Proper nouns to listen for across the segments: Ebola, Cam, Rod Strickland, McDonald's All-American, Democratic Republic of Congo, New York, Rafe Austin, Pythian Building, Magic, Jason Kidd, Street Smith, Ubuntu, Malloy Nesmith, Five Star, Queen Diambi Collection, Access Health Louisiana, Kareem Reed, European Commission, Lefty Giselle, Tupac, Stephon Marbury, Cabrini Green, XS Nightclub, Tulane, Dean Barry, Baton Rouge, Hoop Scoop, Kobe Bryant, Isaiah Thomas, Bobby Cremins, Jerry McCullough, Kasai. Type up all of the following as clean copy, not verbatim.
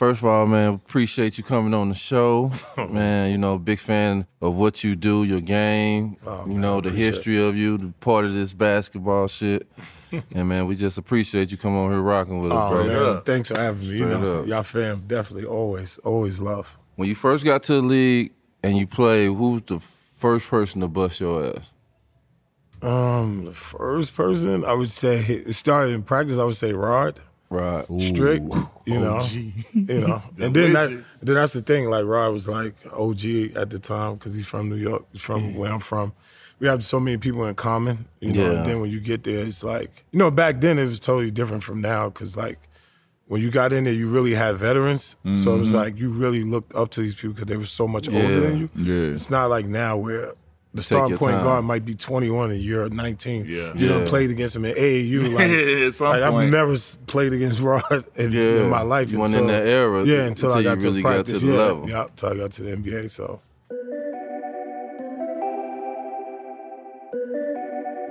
First of all, man, appreciate you coming on the show. Man, you know, big fan of what you do, your game, you know, the history of you, the part of this basketball shit. And, man, we just appreciate you coming on here rocking with us, bro. Man, thanks for having me. You know, y'all fam definitely always love. When you first got to the league and you played, who was the first person to bust your ass? The first person, I would say, it started in practice, I would say Rod. Right, strict, you know, OG. You know, and then that's the thing. Like Rod was like OG at the time because he's from New York, he's from where I'm from. We have so many people in common, you know. Yeah. And then when you get there, it's like, you know, back then it was totally different from now because like when you got in there, you really had veterans, so it was like you really looked up to these people because they were so much older than you. Yeah. It's not like now where the starting point guard might be 21 and you're 19. Yeah. You done played against him in AAU. Like, I've never played against Rod in my life. You until, in that era. Yeah, until I got to really practice. Got to the level. Yeah, until I got to the NBA, so.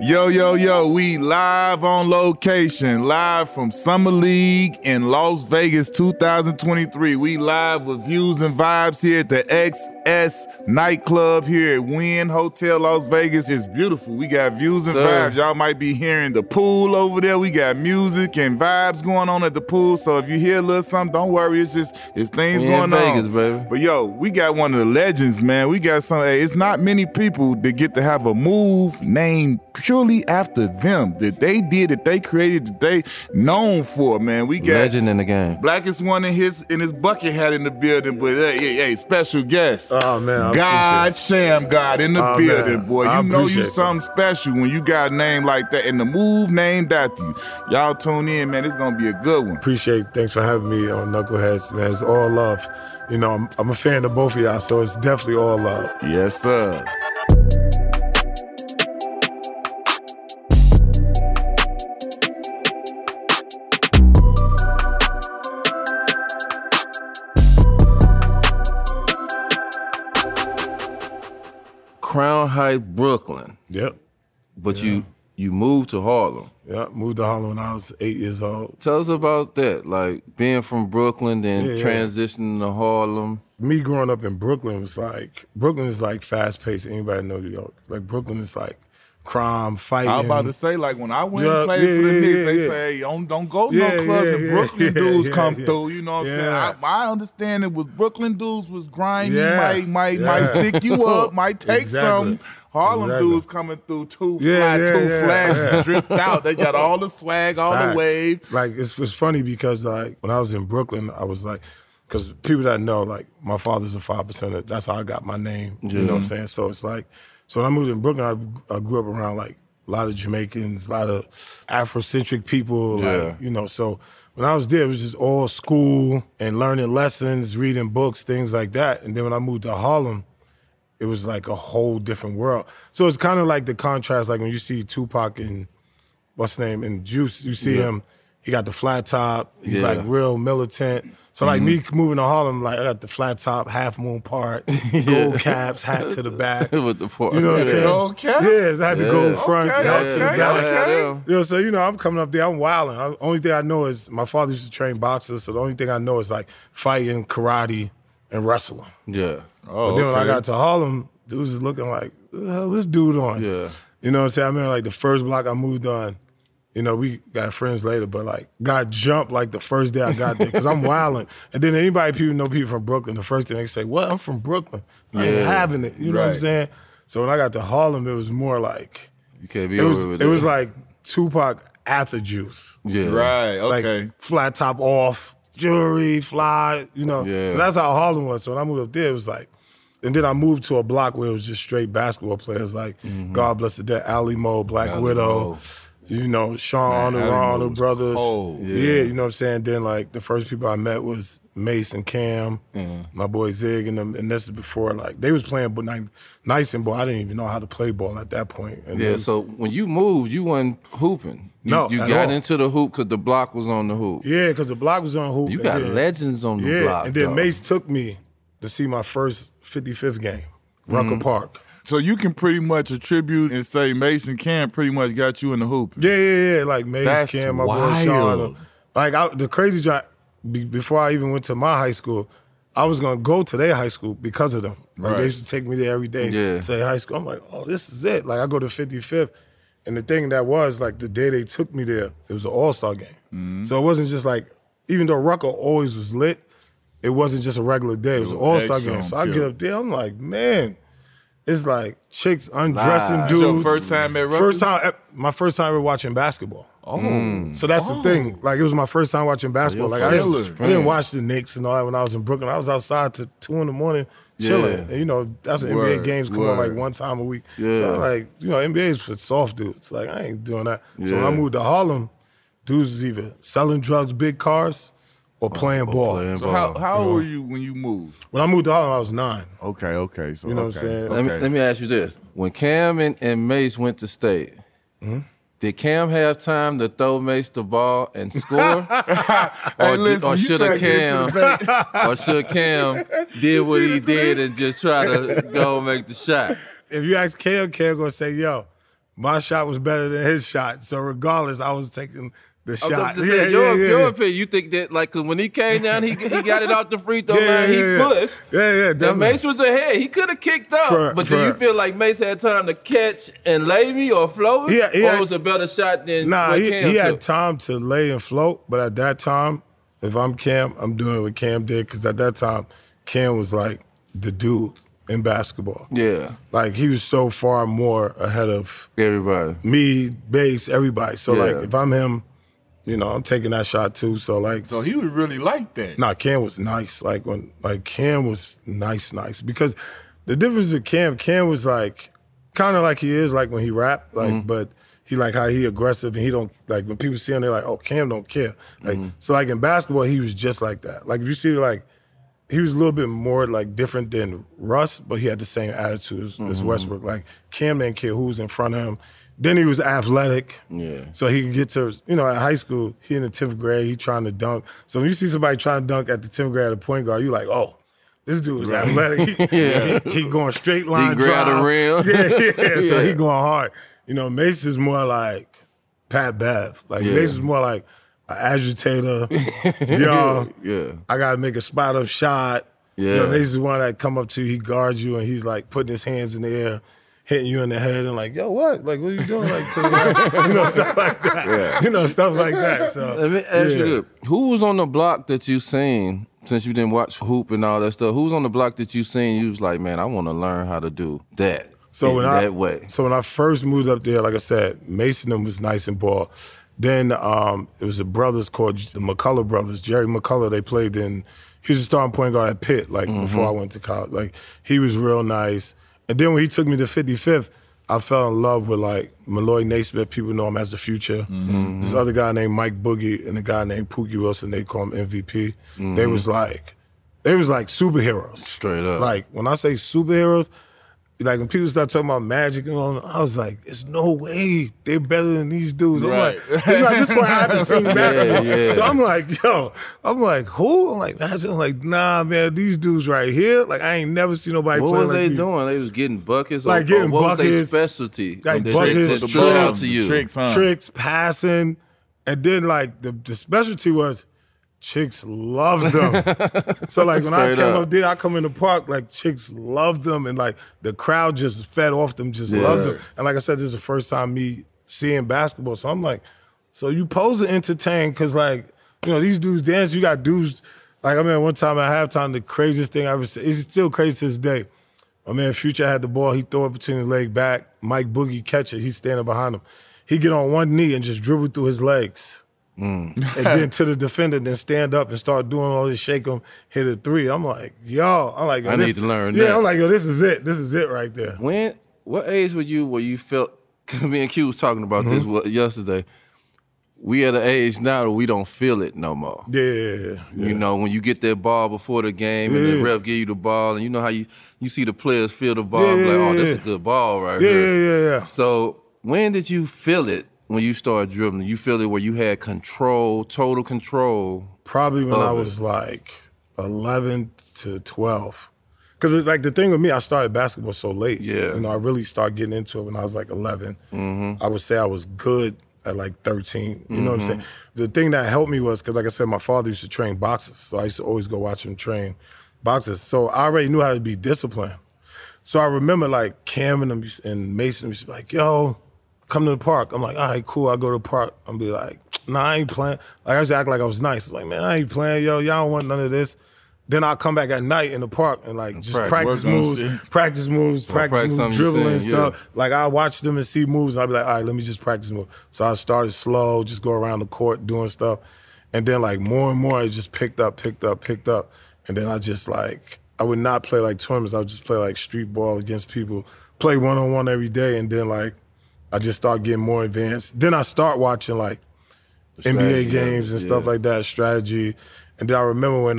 Yo, yo, yo, we live on location, live from Summer League in Las Vegas 2023. We live with views and vibes here at the XS nightclub here at Wynn Hotel Las Vegas. It's beautiful. We got views and vibes. Y'all might be hearing the pool over there. We got music and vibes going on at the pool. So if you hear a little something, don't worry. It's just, it's things going on. Vegas, baby. But yo, we got one of the legends, man. We got some, hey, it's not many people that get to have a move named surely after them, that they did, that they created, that they known for, man. We got legend in the game. Blackest one in his bucket hat in the building, but hey, special guest. Oh man, God Shammgod in the building, man. Boy. You know you something special when you got a name like that and the move named after you. Y'all tune in, man. It's gonna be a good one. Appreciate it. Thanks for having me on Knuckleheads, man. It's all love. You know, I'm a fan of both of y'all, so it's definitely all love. Yes, sir. Crown Heights, Brooklyn. Yep. But you moved to Harlem. Yeah, moved to Harlem when I was 8 years old. Tell us about that, like being from Brooklyn, then transitioning to Harlem. Me growing up in Brooklyn was like, Brooklyn is like fast-paced. Anybody know New York? Like Brooklyn is like crime, fighting. I was about to say, like when I went and played for the Knicks, they say, hey, don't go no clubs. And Brooklyn dudes come through, you know what I'm saying? My understanding was Brooklyn dudes was grimy, might stick you up, might take some. Harlem dudes coming through too flashy, dripped out. They got all the swag, all the wave. Like it's funny because like when I was in Brooklyn, I was like, because people that know, like my father's a 5%er. That's how I got my name. You know what I'm saying? So it's like, so when I moved in Brooklyn, I grew up around like a lot of Jamaicans, a lot of Afrocentric people, like, you know. So when I was there, it was just all school and learning lessons, reading books, things like that. And then when I moved to Harlem, it was like a whole different world. So it's kind of like the contrast, like when you see Tupac and what's his name, and Juice, you see him, he got the flat top, he's like real militant. So like me moving to Harlem, like I got the flat top, half moon part, gold caps, hat to the back. With the part. You know what I'm saying? Gold caps? Yeah, I had the gold front, hat to the back. You know, so you know, I'm coming up there, I'm wilding. The only thing I know is my father used to train boxers, so the only thing I know is like fighting, karate, and wrestling. Yeah. Oh, but then when I got to Harlem, dudes is looking like, what the hell this dude on? Yeah. You know what I'm saying? I mean, like the first block I moved on, you know, we got friends later, but like got jumped like the first day I got there because I'm wilding. And then people from Brooklyn, the first thing they say, well, I'm from Brooklyn. I ain't having it. You know what I'm saying? So when I got to Harlem, it was more like, you can't be over with it. It was like Tupac after Juice. Yeah. Right. Okay. Like flat top off, jewelry, fly, you know. Yeah. So that's how Harlem was. So when I moved up there, it was like, and then I moved to a block where it was just straight basketball players like God Bless the Dead, Ali Mo, Black Widow. You know, Sean Arnold, the brothers. You know what I'm saying? Then, like, the first people I met was Mase and Cam, my boy Zig, and them. And this is before, like, they was playing nice and ball. I didn't even know how to play ball at that point. And so when you moved, you wasn't hooping. You got into the hoop because the block was on the hoop. Yeah, because the block was on hoop. You got legends on the block. And then Mase took me to see my first 55th game, Rucker Park. So you can pretty much attribute and say Mason Cam pretty much got you in the hoop. Yeah, like Mason Cam, my boy Sean. Like the crazy job, before I even went to my high school, I was going to go to their high school because of them. Like, they used to take me there every day to their high school. I'm like, oh, this is it. Like, I go to 55th. And the thing that was, like, the day they took me there, it was an all-star game. Mm-hmm. So it wasn't just like, even though Rucker always was lit, it wasn't just a regular day. It was an all-star game. So I get up there, I'm like, man, it's like chicks undressing dudes. That's your first time at Rucker? First time, my first time ever watching basketball. Oh. So that's the thing. Like, it was my first time watching basketball. Like, I didn't watch the Knicks and all that when I was in Brooklyn. I was outside till 2 in the morning chilling. And, you know, that's when NBA games come on like one time a week. Yeah. So I'm like, you know, NBA is for soft dudes. Like, I ain't doing that. So when I moved to Harlem, dudes was either selling drugs, big cars, or playing ball. So how old were you when you moved? When I moved to Harlem, I was 9. Okay. So, you know what I'm saying? Let me ask you this. When Cam and Mase went to state, did Cam have time to throw Mase the ball and score? Or should Cam did what he did and just try to go make the shot? If you ask Cam, Cam gonna say, yo, my shot was better than his shot. So regardless, I was taking the shot. Your opinion, you think that, like, cause when he came down, he got it off the free throw line, pushed. Definitely. And Mase was ahead. He could have kicked up. Do you feel like Mase had time to catch and lay me or float? Or was a better shot than Cam? He had time to lay and float, but at that time, if I'm Cam, I'm doing what Cam did, because at that time, Cam was like the dude in basketball. Yeah. Like, he was so far more ahead of everybody. Me, Base, everybody. So, like, if I'm him, you know, I'm taking that shot too. So like, so he was really like that. Nah, Cam was nice. Like Cam was nice because the difference with Cam was like kind of like he is like when he rap, like but he like how he aggressive and he don't like when people see him they're like, oh, Cam don't care. Like so like in basketball he was just like that. Like if you see like he was a little bit more like different than Russ, but he had the same attitude as Westbrook. Like Cam didn't care who was in front of him. Then he was athletic. Yeah. So he could get to, you know, at high school, he in the 10th grade, he trying to dunk. So when you see somebody trying to dunk at the 10th grade at a point guard, you like, oh, this dude is athletic. He going straight line drive. He grab the rim. So he going hard. You know, Mase is more like Pat Bev. Like Mase is more like an agitator. I got to make a spot up shot. You know, Mase is one that come up to you, he guards you, and he's like putting his hands in the air, hitting you in the head and like, yo, what? Like, what are you doing? Like, to you know, stuff like that. You know, stuff like that. So let me ask you this. Who was on the block that you seen, since you didn't watch hoop and all that stuff, who's on the block that you seen you was like, man, I want to learn how to do that way? So when I first moved up there, like I said, Mase was nice and ball. Then it was the brothers called the McCullough brothers, Jerry McCullough, they played in, he was a starting point guard at Pitt, like before I went to college. Like he was real nice. And then when he took me to 55th, I fell in love with like Malloy Nesmith. People know him as the Future. This other guy named Mike Boogie and a guy named Pookie Wilson. They call him MVP. They was like superheroes. Straight up. Like when I say superheroes, like when people start talking about Magic and all, I was like, there's no way they're better than these dudes. I'm like, at this point I haven't seen basketball. So I'm like, yo, who? I'm like, nah, man, these dudes right here, like I ain't never seen nobody play like these. What was they doing? They was getting buckets? Like getting buckets. What was their specialty? Like buckets, tricks, passing. And then like the specialty was chicks loved them. So like when I came up there, I come in the park, like chicks loved them and like the crowd just fed off them, loved them. And like I said, this is the first time me seeing basketball. So I'm like, so you supposed to entertain because like, you know, these dudes dance, you got dudes, like I mean, one time at halftime, the craziest thing I ever said, it's still crazy to this day. My man Future had the ball, he throw it between his leg back, Mike Boogie catch it, he's standing behind him. He get on one knee and just dribble through his legs. And then to the defender, then stand up and start doing all this, shake him, hit a three. I'm like, yo, I need to learn that. Yeah, I'm like, yo, this is it. This is it right there. What age were you where you felt, me and Q was talking about this yesterday, we at an age now that we don't feel it no more. You know, when you get that ball before the game and the ref give you the ball and you know how you see the players feel the ball and be like, oh, that's a good ball right here. So when did you feel it? When you started dribbling, you feel it where you had control, total control? Probably when I was like 11 to 12. Because like the thing with me, I started basketball so late. You know, I really started getting into it when I was like 11. I would say I was good at like 13. You know what I'm saying? The thing that helped me was, because like I said, my father used to train boxers. So I used to always go watch him train boxers. So I already knew how to be disciplined. So I remember like Cam and Mase used to be like, yo, come to the park. I'm like, all right, cool. I go to the park. I'm be like, nah, I ain't playing. Like I used to act like I was nice. I was like, man, I ain't playing, yo. Y'all don't want none of this. Then I'll come back at night in the park and like just practice moves, dribbling and stuff. Like I watch them and see moves and I'll be like, all right, let me just practice moves. So I started slow, just go around the court doing stuff. And then like more and more, it just picked up. And then I just like, I would not play like tournaments. I would just play like street ball against people, play one-on-one every day. And then like, I just start getting more advanced. Then I start watching like NBA games and stuff like that, strategy. And then I remember when,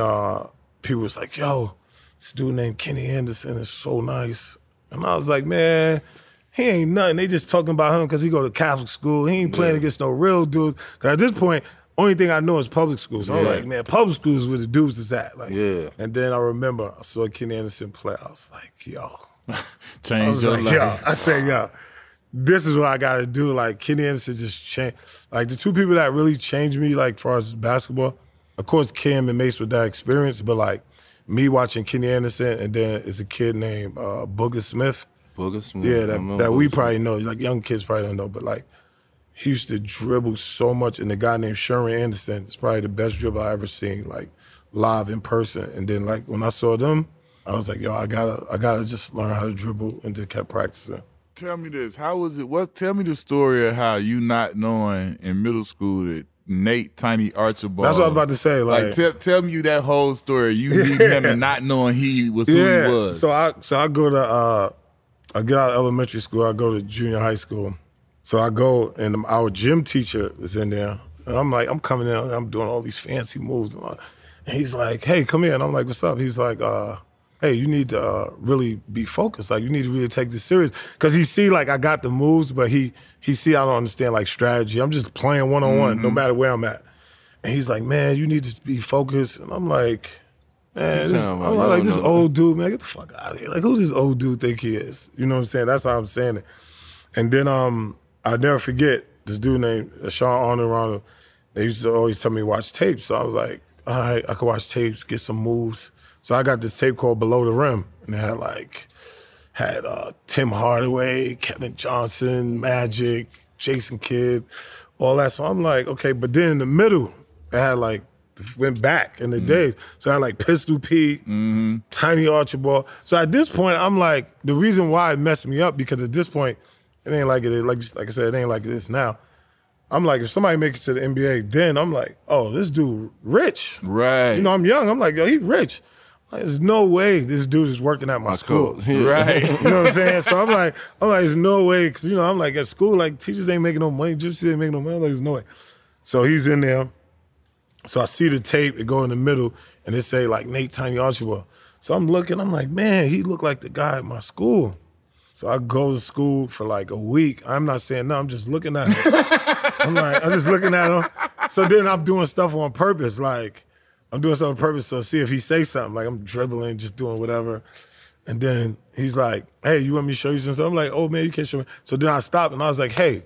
people was like, yo, this dude named Kenny Anderson is so nice. And I was like, man, he ain't nothing. They just talking about him because he go to Catholic school. He ain't playing against no real dudes. Because at this point, only thing I know is public schools. So I'm like, man, public schools is where the dudes is at. Like, and then I remember I saw Kenny Anderson play. I was like, yo. I said, yo, this is what I got to do. Like, Kenny Anderson just changed. Like, the two people that really changed me, like, as far as basketball, of course, Cam and Mase with that experience, but like me watching Kenny Anderson, and then it's a kid named Booger Smith. Yeah, that we probably know. Like young kids probably don't know, but like he used to dribble so much. And the guy named Sherman Anderson is probably the best dribbler I ever seen, like live in person. And then like when I saw them, I was like, yo, I gotta just learn how to dribble, and then kept practicing. Tell me this: how was it? Tell me the story of how you not knowing in middle school that Nate Tiny Archibald. That's what I was about to say. Like tell me that whole story. You meeting him and not knowing he was who he was. So I go to, I get out of elementary school, I go to junior high school. So I go, and our gym teacher is in there. And I'm like, I'm coming in, I'm doing all these fancy moves. And he's like, hey, come here. And I'm like, what's up? He's like, hey, you need to really be focused. Like, you need to really take this serious. Because he see, like, I got the moves, but he see I don't understand, like, strategy. I'm just playing one-on-one no matter where I'm at. And he's like, man, you need to be focused. And I'm like, man, this old dude, man, get the fuck out of here. Like, who's this old dude think he is? You know what I'm saying? That's how I'm saying it. And then I'll never forget this dude named Sean Arnold. They used to always tell me to watch tapes. So I was like, all right, I could watch tapes, get some moves. So I got this tape called Below the Rim, and it had Tim Hardaway, Kevin Johnson, Magic, Jason Kidd, all that. So I'm like, okay, but then in the middle, it had like, went back in the days. So I had like Pistol Pete, Tiny Archibald. So at this point, I'm like, the reason why it messed me up, because at this point, it ain't like it is, like I said, it ain't like it is now. I'm like, if somebody makes it to the NBA, then I'm like, oh, this dude rich. Right. You know, I'm young. I'm like, yo, he rich. There's no way this dude is working at my school. Right. You know what I'm saying? So I'm like, there's no way. Because, you know, I'm like, at school, like, teachers ain't making no money. Gypsies ain't making no money. I'm like, there's no way. So he's in there. So I see the tape. It go in the middle. And it say, like, Nate Tiny Archibald. So I'm looking. I'm like, man, he look like the guy at my school. So I go to school for, like, a week. I'm not saying no. I'm just looking at him. I'm just looking at him. So then I'm doing stuff on purpose, like, so see if he say something. Like, I'm dribbling, just doing whatever. And then he's like, hey, you want me to show you something? I'm like, oh, man, you can't show me. So then I stopped, and I was like, hey,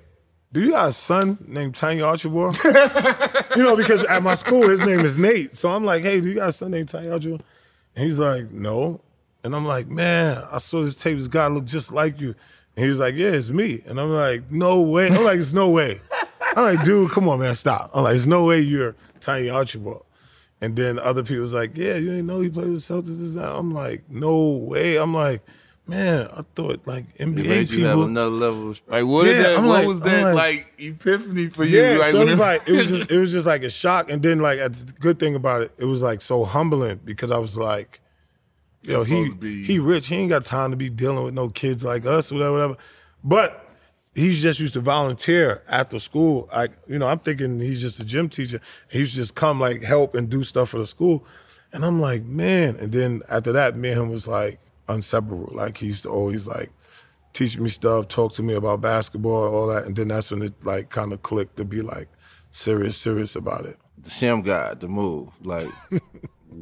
do you got a son named Tiny Archibald? You know, because at my school, his name is Nate. So I'm like, hey, do you got a son named Tiny Archibald? And he's like, no. And I'm like, man, I saw this tape. This guy looked just like you. And he was like, yeah, it's me. And I'm like, no way. I'm like, it's no way. I'm like, dude, come on, man, stop. I'm like, there's no way you're Tiny Archibald. And then other people was like, yeah, you didn't know he played with Celtics. I'm like, no way. I'm like, man, I thought like NBA people. You have another level. Like, what was that epiphany for you? Yeah, like, so it was just like a shock. And then like the good thing about it, it was like so humbling because I was like, yo, he rich. He ain't got time to be dealing with no kids like us, whatever. But he's just used to volunteer after school. Like, you know, I'm thinking he's just a gym teacher. He used to just come, like, help and do stuff for the school. And I'm like, man. And then after that, me and him was, like, inseparable. Like, he used to always, like, teach me stuff, talk to me about basketball and all that. And then that's when it, like, kind of clicked to be, like, serious about it. The Shammgod, the move. Like,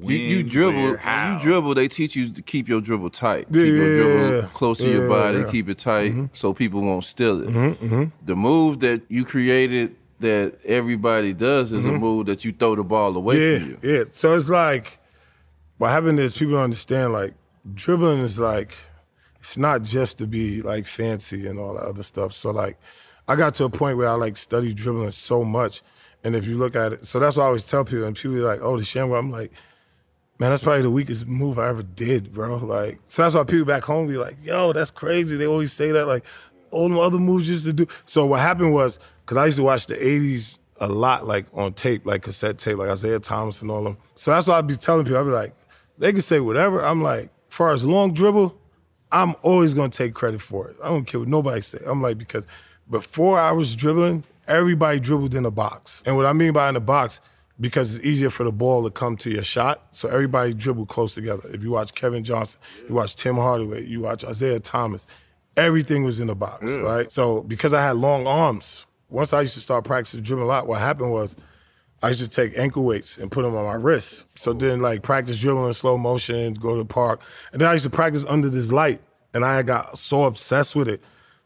when, you dribble, where, how. You dribble, they teach you to keep your dribble tight. Yeah, keep your dribble close to your body, keep it tight so people won't steal it. The move that you created that everybody does is a move that you throw the ball away from you. Yeah, so it's like, what happened is people don't understand, like, dribbling is like, it's not just to be like fancy and all that other stuff. So like, I got to a point where I like studied dribbling so much. And if you look at it, so that's what I always tell people. And people are like, oh, the Shammgod. I'm like, man, that's probably the weakest move I ever did, bro. Like, so that's why people back home be like, yo, that's crazy. They always say that, like, all the other moves used to do. So what happened was, because I used to watch the 80s a lot, like on tape, like cassette tape, like Isaiah Thomas and all them. So that's why I'd be telling people, I'd be like, they can say whatever. I'm like, as far as long dribble, I'm always going to take credit for it. I don't care what nobody say. I'm like, because before I was dribbling, everybody dribbled in a box. And what I mean by in a box, because it's easier for the ball to come to your shot, so everybody dribbled close together. If you watch Kevin Johnson, you watch Tim Hardaway, you watch Isaiah Thomas, everything was in a box, right? So because I had long arms, once I used to start practicing dribbling a lot, what happened was I used to take ankle weights and put them on my wrists. So then like practice dribbling in slow motion, go to the park. And then I used to practice under this light, and I got so obsessed with it.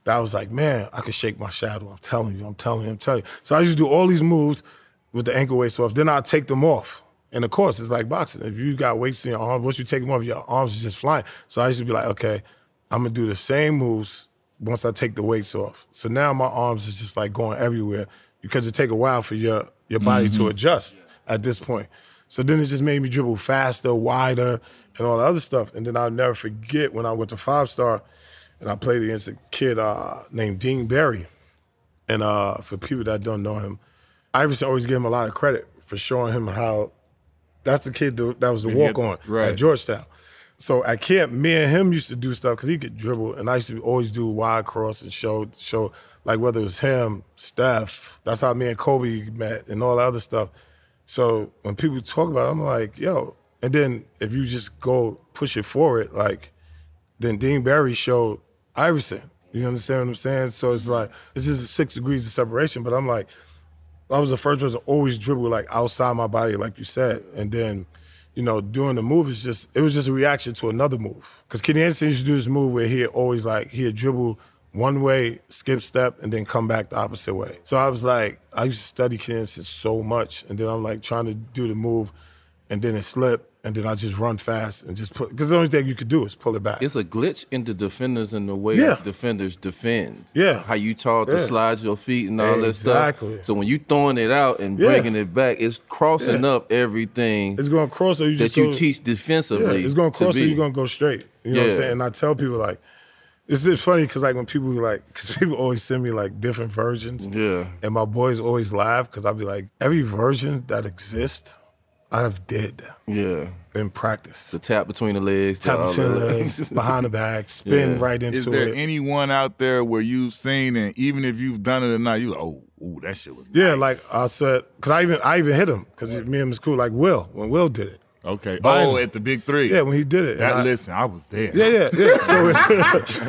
I was like, man, I could shake my shadow. I'm telling you, I'm telling you, I'm telling you. So I used to do all these moves with the ankle weights off. Then I'd take them off. And of course, it's like boxing. If you got weights in your arms, once you take them off, your arms are just flying. So I used to be like, okay, I'm going to do the same moves once I take the weights off. So now my arms is just like going everywhere because it take a while for your body to adjust at this point. So then it just made me dribble faster, wider, and all the other stuff. And then I'll never forget when I went to Five Star, and I played against a kid named Dean Barry. And for people that don't know him, Iverson always gave him a lot of credit for showing him how, that's the kid that was the walk-on at Georgetown. So at camp, me and him used to do stuff because he could dribble, and I used to always do wide cross and show like whether it was him, Steph, that's how me and Kobe met and all that other stuff. So when people talk about it, I'm like, yo. And then if you just go push it forward, like, then Dean Barry showed Iverson. You understand what I'm saying? So it's like, it's just 6 degrees of separation, but I'm like, I was the first person to always dribble like outside my body, like you said. And then, you know, doing the move, it was just a reaction to another move. Because Kenny Anderson used to do this move where he'd always like, he'd dribble one way, skip step, and then come back the opposite way. So I was like, I used to study Kenny Anderson so much. And then I'm like trying to do the move, and then it slipped. And then I just run fast and just put, because the only thing you could do is pull it back. It's a glitch in the defenders and the way defenders defend. Yeah. How you taught to slide your feet and all that stuff. Exactly. So when you throwing it out and bringing it back, it's crossing up everything. It's going to cross, or you just you teach defensively. Yeah, it's going to cross, or you're going to go straight. You know what I'm saying? And I tell people, like, this is funny because like when people people always send me like different versions. Yeah. And my boys always laugh because I'll be like, every version that exists, I've did. Yeah. In practice. The tap between the legs. Behind the back, spin right into it. Is there anyone out there where you've seen, and even if you've done it or not, you like, oh, that shit was nice. Like I said, because I even hit him, because me and him was cool, like when Will did it. Okay. Biden. Oh, at the Big Three. Yeah, when he did it. I was there. Yeah. So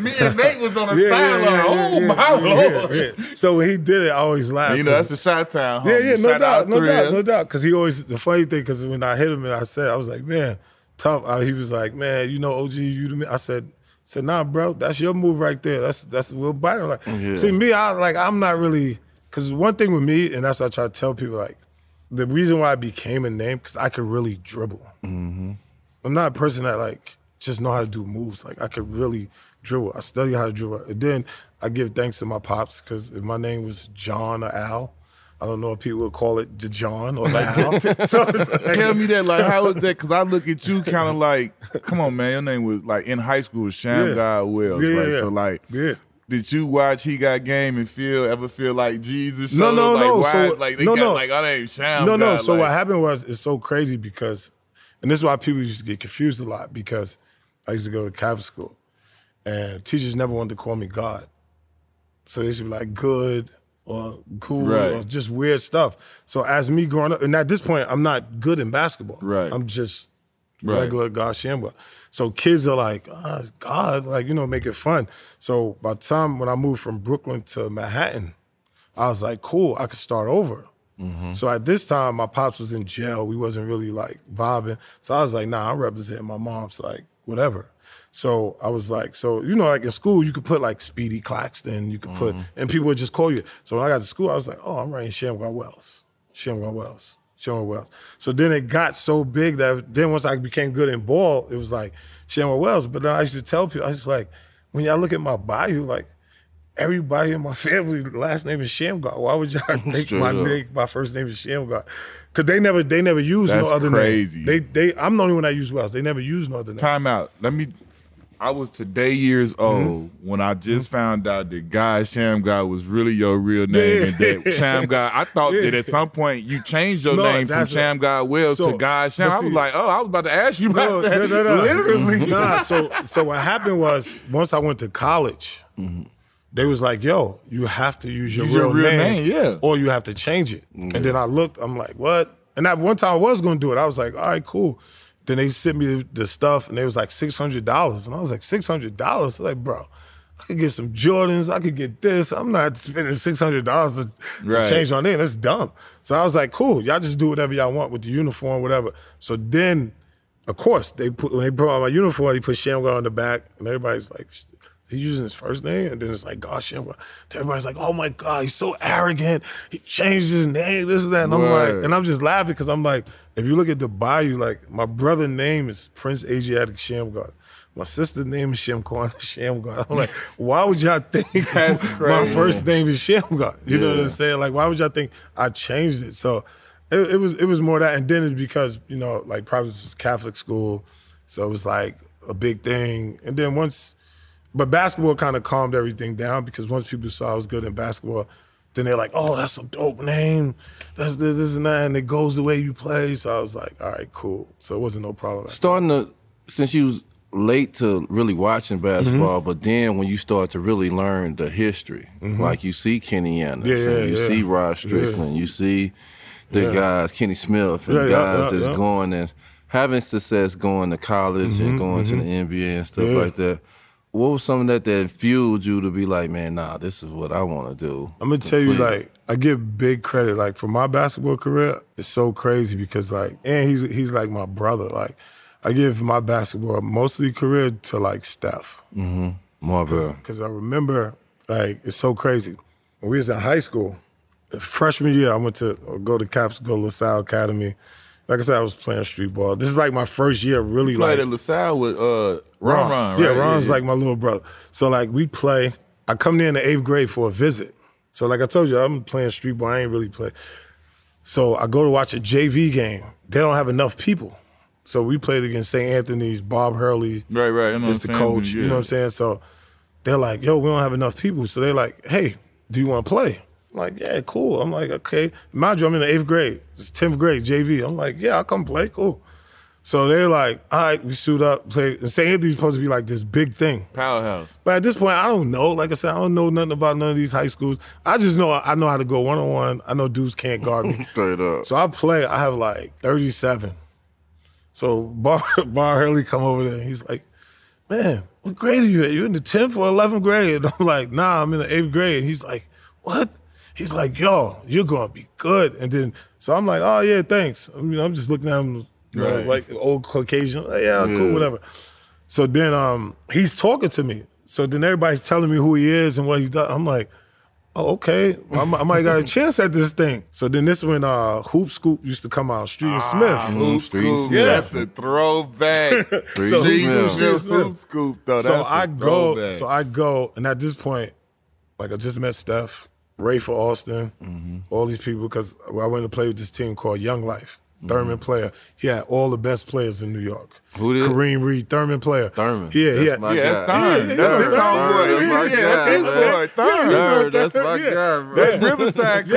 me and Nate was on the sideline. Oh my Lord. Yeah. So when he did it, I always laughed. You know, that's the shot town. Homie. Yeah, no doubt. Cause he always, the funny thing, cause when I hit him and I was like, man, tough. He was like, man, you know, OG, you to me. I said, nah, bro, that's your move right there. That's Will Biden. Like, see me, I'm not really, cause one thing with me, and that's what I try to tell people, like, the reason why I became a name, because I could really dribble. I'm not a person that like just know how to do moves. Like I could really dribble. I study how to dribble. And then I give thanks to my pops, because if my name was John or Al, I don't know if people would call it DeJohn or Al. So like, tell me that, like, how is that? Because I look at you kind of like, come on, man, your name was like in high school, Shammgod Wells. Did you watch He Got Game and ever feel like Jesus? No. Why, so, like, they no, got no. Like, I ain't Shammgod. No. So like, what happened was, it's so crazy because, and this is why people used to get confused a lot, because I used to go to Catholic school and teachers never wanted to call me God. So they should be like good or cool or just weird stuff. So as me growing up, and at this point, I'm not good in basketball. Right. I'm just regular God Shammgod. So kids are like, oh, it's God, like, you know, make it fun. So by the time when I moved from Brooklyn to Manhattan, I was like, cool, I could start over. Mm-hmm. So at this time, my pops was in jail. We wasn't really like vibing. So I was like, nah, I'm representing my mom's like whatever. So I was like, so, you know, like in school, you could put like Speedy Claxton, you could put, and people would just call you. So when I got to school, I was like, oh, I'm writing Shammgod Wells. So then it got so big that then once I became good in ball, it was like Shammgod Wells. But then I used to tell people, I was like, when y'all look at my bio, like everybody in my family last name is Shammgod. Why would y'all make my first name is Shammgod? Because they never used no other name. They I'm the only one that used Wells. They never used no other name. Time out. I was today years old when I just found out that God Shammgod was really your real name. Yeah. And that Shammgod, I thought that at some point you changed your name from Shammgod Wells to God Shammgod. I was like, oh, I was about to ask you about that. No. Literally. Nah, so what happened was once I went to college, they was like, yo, you have to use your real name or you have to change it. And then I looked, I'm like, what? And at one time I was going to do it. I was like, all right, cool. Then they sent me the stuff, and they was like $600. And I was like, $600? Like, bro, I could get some Jordans. I could get this. I'm not spending $600 to change my name. That's dumb. So I was like, cool. Y'all just do whatever y'all want with the uniform, whatever. So then, of course, when they brought out my uniform, they put Shammgod on the back, and everybody's like, he's using his first name? And then it's like, God, Shammgod. Everybody's like, oh, my God, he's so arrogant. He changed his name, this and that. And I'm like, and I'm just laughing because I'm like, if you look at the bio, like, my brother's name is Prince Asiatic Shammgod. My sister's name is Shammgod. I'm like, why would y'all think my first name is Shammgod? You know what I'm saying? Like, why would y'all think I changed it? So it was more that. And then it's because, you know, like, Providence was Catholic school. So it was like a big thing. And then but basketball kind of calmed everything down because once people saw I was good in basketball, then they're like, oh, that's a dope name. That's this and that, and it goes the way you play. So I was like, all right, cool. So it wasn't no problem. Since you was late to really watching basketball, but then when you start to really learn the history, like you see Kenny Anderson, you see Rod Strickland, you see the guys, Kenny Smith, and guys that's going and having success going to college and going to the NBA and stuff like that. What was something that fueled you to be like, man, nah, this is what I want to do? I'm going to tell you, like, I give big credit. Like, for my basketball career, it's so crazy because, like, and he's like my brother. Like, I give my basketball mostly career to, like, Steph. Marbury. Because I remember, like, it's so crazy. When we was in high school, the freshman year, I went to LaSalle Academy. Like I said, I was playing street ball. This is like my first year really. You played at LaSalle with Ron, right? Yeah, Ron's like my little brother. So like we play. I come there in the 8th grade for a visit. So like I told you, I'm playing street ball. I ain't really play. So I go to watch a JV game. They don't have enough people. So we played against St. Anthony's, Bob Hurley. Right. I know it's the coach. Yeah. You know what I'm saying? So they're like, yo, we don't have enough people. So they're like, hey, do you want to play? I'm like, yeah, cool. I'm like, okay. Mind you, I'm in the 8th grade. It's 10th grade, JV. I'm like, yeah, I'll come play. Cool. So they're like, all right, we suit up, play. And St. Anthony's supposed to be like this big thing. Powerhouse. But at this point, I don't know. Like I said, I don't know nothing about none of these high schools. I just know I know how to go one-on-one. I know dudes can't guard me. Straight up. So I play. I have like 37. So Bar Hurley come over there, and he's like, man, what grade are you at? You in the 10th or 11th grade? And I'm like, nah, I'm in the 8th grade. And he's like, what? He's like, yo, you're going to be good. And then, so I'm like, oh, yeah, thanks. I mean, I'm just looking at him, you know, like old Caucasian. Like, yeah, cool, whatever. So then he's talking to me. So then everybody's telling me who he is and what he does. I'm like, oh, okay. I might got a chance at this thing. So then this is when Hoop Scoop used to come out, Street Smith. Hoop Scoop, yeah. That's a throwback. Hoop Scoop, though, that's So I go, and at this point, like, I just met Steph. Ray for Austin, all these people, because I went to play with this team called Young Life. Thurman player. He had all the best players in New York. Who did? Kareem Reed, Thurman player. Thurman. Yeah, that's my guy. That's my guy, bro. That's Riverside.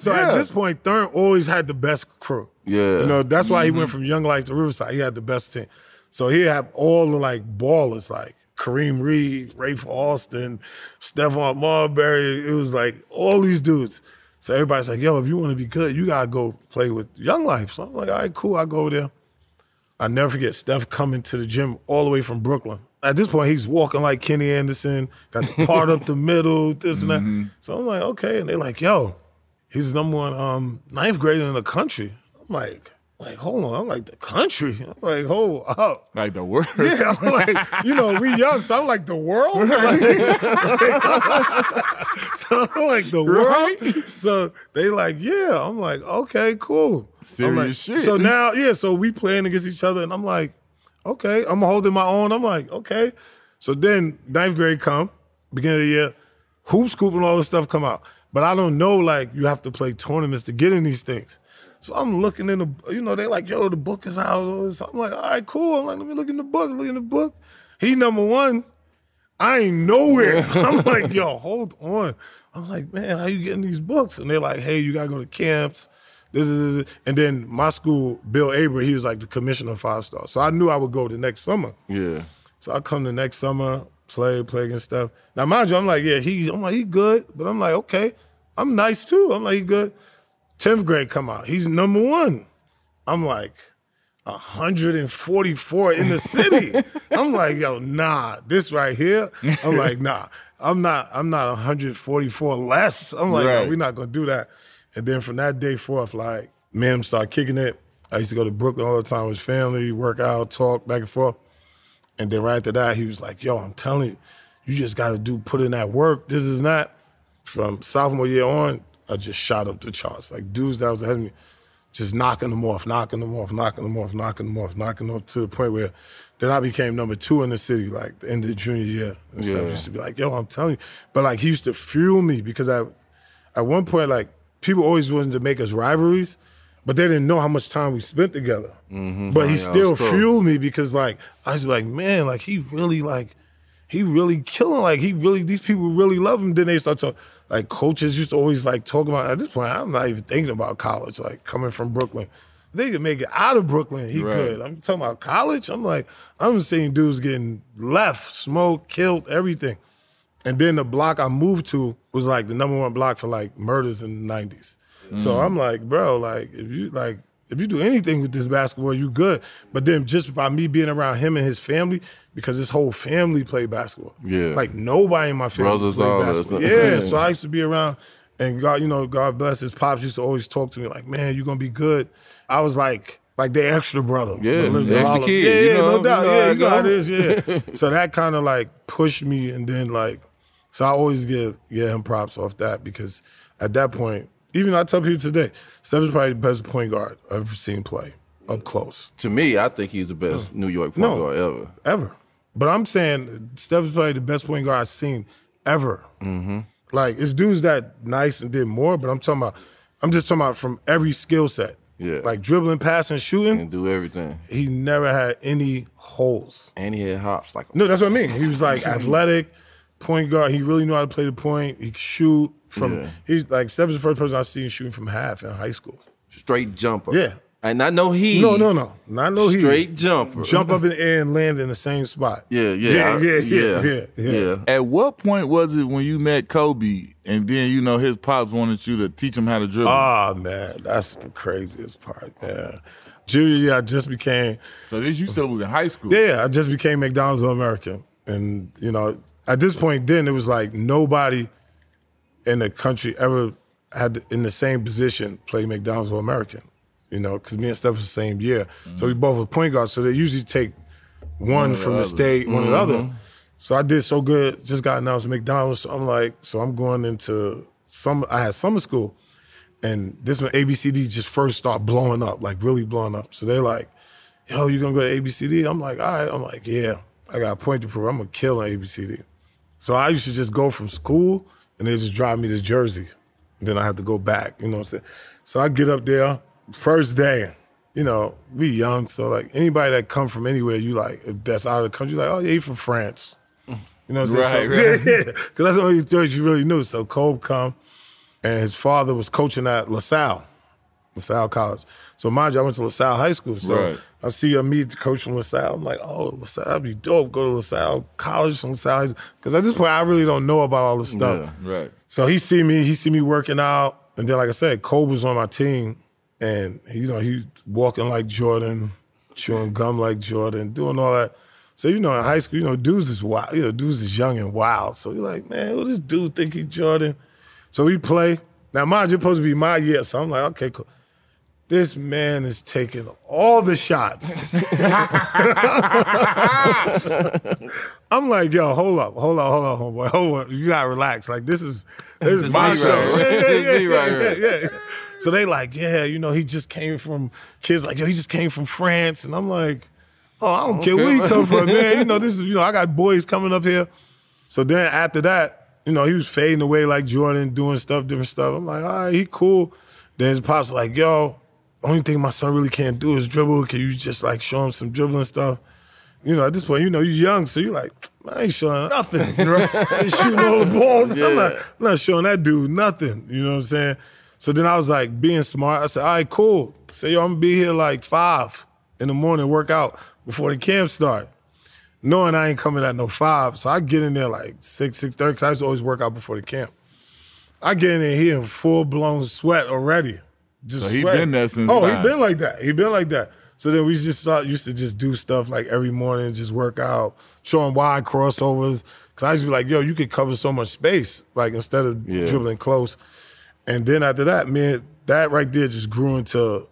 So at this point, Thurman always had the best crew. Yeah. You know, that's why he went from Young Life to Riverside. He had the best team. So he had all the, like, ballers, like, Kareem Reed, Rafe Austin, Stephon Marbury. It was like all these dudes. So everybody's like, yo, if you want to be good, you got to go play with Young Life. So I'm like, all right, cool. I go over there. I never forget Steph coming to the gym all the way from Brooklyn. At this point, he's walking like Kenny Anderson, got the part up the middle, this and that. So I'm like, okay. And they're like, yo, he's number one ninth grader in the country. I'm like, hold on. I'm like, the country? I'm like, hold up. Like the world? Yeah, I'm like, you know, we young, so I'm like, the world? Right. So I'm like, the world? Right? So they like, yeah. I'm like, okay, cool. Serious like, shit. So now, yeah, so we playing against each other, and I'm like, okay, I'm holding my own. I'm like, okay. So then ninth grade come, beginning of the year, Hoop Scoop and all this stuff come out. But I don't know, like, you have to play tournaments to get in these things. So I'm looking in the, you know, they like, yo, the book is out. So I'm like, all right, cool. I'm like, let me look in the book, look in the book. He number one. I ain't nowhere. I'm like, yo, hold on. I'm like, man, how you getting these books? And they're like, hey, you got to go to camps. This. And then my school, Bill Aber, he was like the commissioner of Five Star. So I knew I would go the next summer. Yeah. So I come the next summer, play against stuff. Now, mind you, I'm like, yeah, he good. But I'm like, okay, I'm nice too. I'm like, he good. 10th grade come out. He's number one. I'm like, 144 in the city. I'm like, yo, nah, this right here. I'm like, nah, I'm not 144 less. I'm like, right. No, we're not going to do that. And then from that day forth, like, me and him started kicking it. I used to go to Brooklyn all the time with his family, work out, talk, back and forth. And then right after that, he was like, yo, I'm telling you just got to put in that work. This is not. From sophomore year on, I just shot up the charts. Like, dudes that was ahead of me, just knocking them off to the point where then I became number two in the city, like, the end of the junior year and stuff. Yeah. Used to be like, yo, I'm telling you. But, like, he used to fuel me because at one point, like, people always wanted to make us rivalries, but they didn't know how much time we spent together. Mm-hmm. But he still fueled me because, like, I was like, man, like, he really killing, like, these people really love him. Then they start talking, like, coaches used to always, like, talk about, at this point, I'm not even thinking about college, like, coming from Brooklyn. They could make it out of Brooklyn, he could. I'm talking about college. I'm like, I'm seeing dudes getting left, smoked, killed, everything. And then the block I moved to was, like, the number one block for, like, murders in the 90s. Mm. So I'm like, bro, like, if you do anything with this basketball, you good. But then just by me being around him and his family, because his whole family played basketball. Yeah. Like, nobody in my family played basketball. Yeah, so I used to be around, and God, you know, God bless, his pops used to always talk to me like, man, you're going to be good. I was like the extra brother. Yeah, the extra kid. Yeah, you know, no doubt. Yeah, you know how it is, yeah. So that kind of, like, pushed me, and then, like, so I always give him props off that because at that point, even I tell people today, Steph is probably the best point guard I've ever seen play up close. To me, I think he's the best New York point guard ever. Ever. But I'm saying Steph is probably the best point guard I've seen ever. Mm-hmm. Like, it's dudes that nice and did more, but I'm just talking about from every skill set. Yeah. Like dribbling, passing, shooting. And do everything. He never had any holes. And he had hops. Like, no, that's what I mean. He was like athletic, point guard. He really knew how to play the point. He could shoot. He's like, Steph is the first person I've seen shooting from half in high school. Straight jumper. Yeah. And I know he. No. Not know he. Straight jumper. Jump up in the air and land in the same spot. Yeah. At what point was it when you met Kobe and then, you know, his pops wanted you to teach him how to dribble? Oh, man, that's the craziest part, man. Junior year, I just became. So this, you still was in high school. Yeah, I just became McDonald's All-American. And, you know, at this point then, it was like nobody in the country ever had to, in the same position, play McDonald's All-American, you know, because me and Steph was the same year. Mm-hmm. So we both were point guards, so they usually take one from the state, one or the other. So I did so good, just got announced at McDonald's, so I'm like, so I'm going into I had summer school, and this when ABCD just first started blowing up, like really blowing up. So they're like, yo, you gonna go to ABCD? I'm like, all right. I'm like, yeah, I got a point to prove. I'm gonna kill on ABCD. So I used to just go from school, and they just drive me to Jersey. And then I had to go back, you know what I'm saying? So I get up there, first day, you know, we young, so like anybody that come from anywhere, you like, if that's out of the country, like, oh, yeah, you from France. You know what I'm saying? Right. Yeah, because that's the only church you really knew. So Kobe come, and his father was coaching at LaSalle College. So mind you, I went to LaSalle High School, so I see a meet the coach from LaSalle. I'm like, oh, LaSalle, that'd be dope. Go to LaSalle College from LaSalle. Because at this point, I really don't know about all this stuff. Yeah, right. So he see me working out. And then, like I said, Kobe was on my team. And, you know, he walking like Jordan, chewing gum like Jordan, doing all that. So, you know, in high school, you know, dudes is wild. You know, dudes is young and wild. So you're like, man, what does this dude think he's Jordan? So we play. Now, mind you, it's supposed to be my year, so I'm like, okay, cool. This man is taking all the shots. I'm like, yo, hold up, homeboy. Hold up. You gotta relax. Like, this is my show. Right. Yeah. So they like, yeah, you know, he just came from, kids like, yo, he just came from France. And I'm like, oh, I don't care where he come from, man. You know, this is, you know, I got boys coming up here. So then after that, you know, he was fading away like Jordan, doing stuff, different stuff. I'm like, all right, he cool. Then his pops like, yo, only thing my son really can't do is dribble. Can you just like show him some dribbling stuff? You know, at this point, you know, you're young, so you're like, I ain't showing nothing. Right? I ain't shooting all the balls. Yeah. I'm not showing that dude nothing. You know what I'm saying? So then I was like, being smart. I said, all right, cool. I said, yo, I'm gonna be here like 5 in the morning, work out before the camp start. Knowing I ain't coming at no 5. So I get in there like 6:30, because I used to always work out before the camp. I get in here in full-blown sweat already. Just so he's been there since He been like that. So then we just used to just do stuff like every morning, just work out, showing wide crossovers. Because I used to be like, yo, you could cover so much space, like instead of dribbling close. And then after that, man, that right there just grew into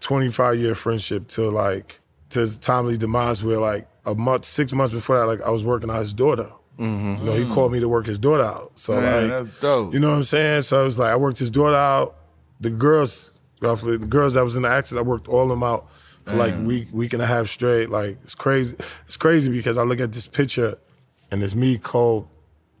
25-year friendship to Tommy Demise, where like a month, 6 months before that, like I was working on his daughter. Mm-hmm. You know, he called me to work his daughter out. So man, like, that's dope. You know what I'm saying? So it was like I worked his daughter out. The girls that was in the accident, I worked all of them out for like week and a half straight. Like it's crazy. It's crazy because I look at this picture and it's me, Cole,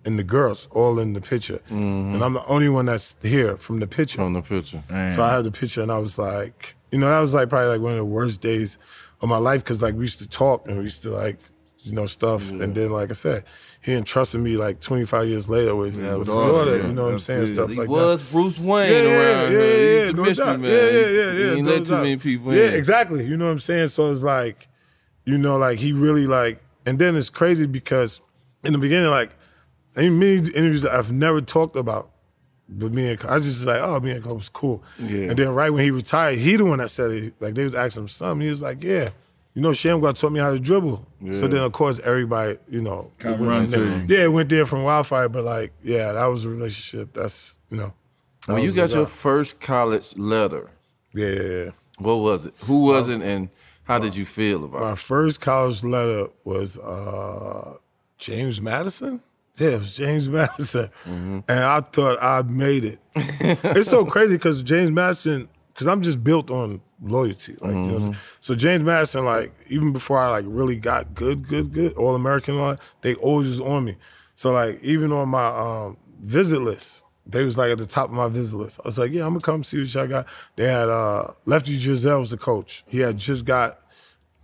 and the girls all in the picture, and I'm the only one that's here from the picture. Damn. So I had the picture and I was like, you know, that was like probably like one of the worst days of my life because like we used to talk and we used to like, you know, stuff. Yeah. And then, like I said, he entrusted me like 25 years later with his daughter, you know what I'm saying? Good. Stuff he like that. He was Bruce Wayne around. Yeah, no doubt. Yeah. He ain't let too many people in. Yeah, exactly. You know what I'm saying? So it's like, you know, like he really like, and then it's crazy because in the beginning, like, ain't many interviews that I've never talked about with me and Cole. I was just like, oh, me and Cole was cool. Yeah. And then right when he retired, he the one that said it. Like, they was asking him something. He was like, yeah. You know, Shammgod taught me how to dribble. Yeah. So then, of course, everybody, you know, went there from wildfire. But like, yeah, that was a relationship. That's, you know. When you got your first college letter, what was it? Who was it, and how did you feel about it? My first college letter was James Madison. Yeah, it was James Madison, and I thought I made it. It's so crazy because James Madison, because I'm just built on loyalty, like you know what I'm saying? So James Madison, like even before I like really got good, All-American on, they always was on me. So like even on my visit list, they was like at the top of my visit list. I was like, yeah, I'm gonna come see what y'all got. They had Lefty Giselle was the coach. He had just got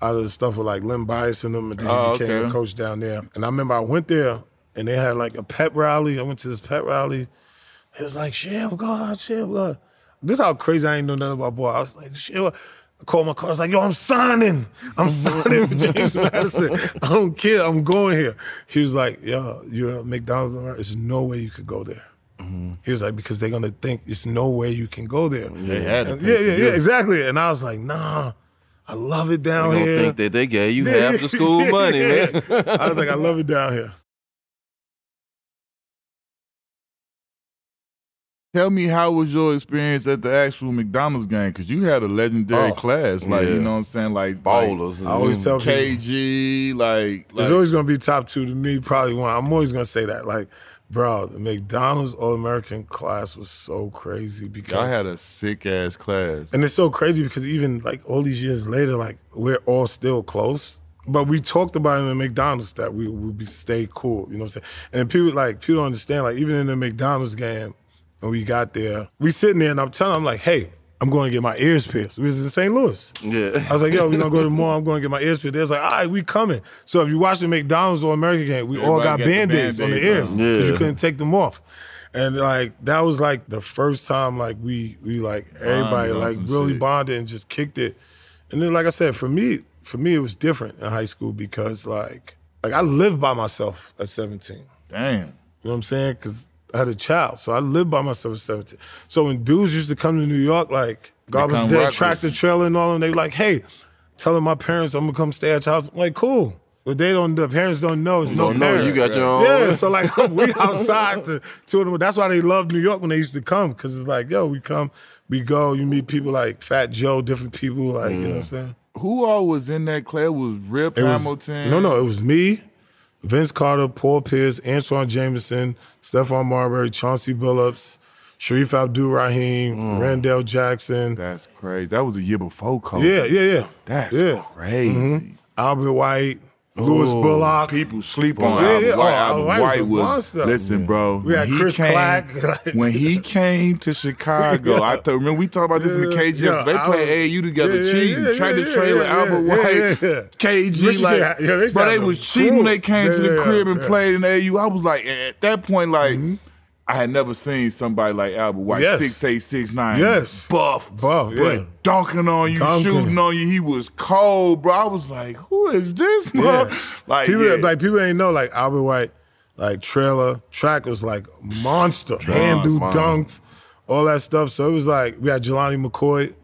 out of the stuff with like Len Bias and them, and then he became the coach down there. And I remember I went there and they had like a pep rally. I went to this pep rally. It was like, Shammgod. This is how crazy I ain't know nothing about boy. I was like, shit. I called my car. I was like, yo, I'm signing with James Madison. I don't care. I'm going here. He was like, yo, you're at McDonald's. There's no way you could go there. He was like, because they're going to think it's no way you can go there. Exactly. And I was like, nah, I love it down here. You don't think that they gave you half the school money, man. I was like, I love it down here. Tell me, how was your experience at the actual McDonald's game? Because you had a legendary class, like you know what I'm saying, like ballers. Like, I always tell KG, people, like it's always gonna be top two to me, probably one. I'm always gonna say that, like, bro, the McDonald's All-American class was so crazy because I had a sick ass class, and it's so crazy because even like all these years later, like we're all still close. But we talked about in the McDonald's that we would stay cool, you know what I'm saying? And people don't understand, like even in the McDonald's game. When we got there, we sitting there and I'm telling him, I'm like, hey, I'm going to get my ears pierced. We was in St. Louis. Yeah. I was like, yo, we're going to go to the mall. I'm going to get my ears pierced. They was like, all right, we coming. So if you watch the McDonald's All-American game, we all got Band-Aids on the ears because you couldn't take them off. And like, that was like the first time like we like everybody like really bonded and just kicked it. And then like I said, for me it was different in high school because like I lived by myself at 17. Damn. You know what I'm saying? Because I had a child, so I lived by myself at 17. So when dudes used to come to New York, like, God was there, tractor trailer and all, and they were like, hey, telling my parents I'm gonna come stay at your house. I'm like, cool. But they don't. The parents don't know. It's no parents. You got your own. Yeah, so like we outside to that's why they loved New York when they used to come, because it's like, yo, we come, we go. You meet people like Fat Joe, different people, like you know what I'm saying. Who all was in that class? Was Rip Hamilton? No, it was me, Vince Carter, Paul Pierce, Antoine Jameson, Stephon Marbury, Chauncey Billups, Sharif Abdul-Rahim, Randall Jackson. That's crazy. That was a year before Kobe. Yeah. That's crazy. Mm-hmm. Albert White. Louis Bullock. People sleep on Albert White. Albert White was listen, bro. We had Chris Clark. When he came to Chicago, remember we talked about this in the KG. Yeah, they played AAU together. Albert White, KG. They was cheap when they came to the crib and played in AAU. I was like, at that point, like, I had never seen somebody like Albert White, 6'8", 6'9", buff, but dunking on you, shooting on you. He was cold, bro. I was like, who is this, bro? Yeah. Like people ain't know, like Albert White, like trailer track was like monster, handle dunks, all that stuff. So it was like we had Jelani McCoy.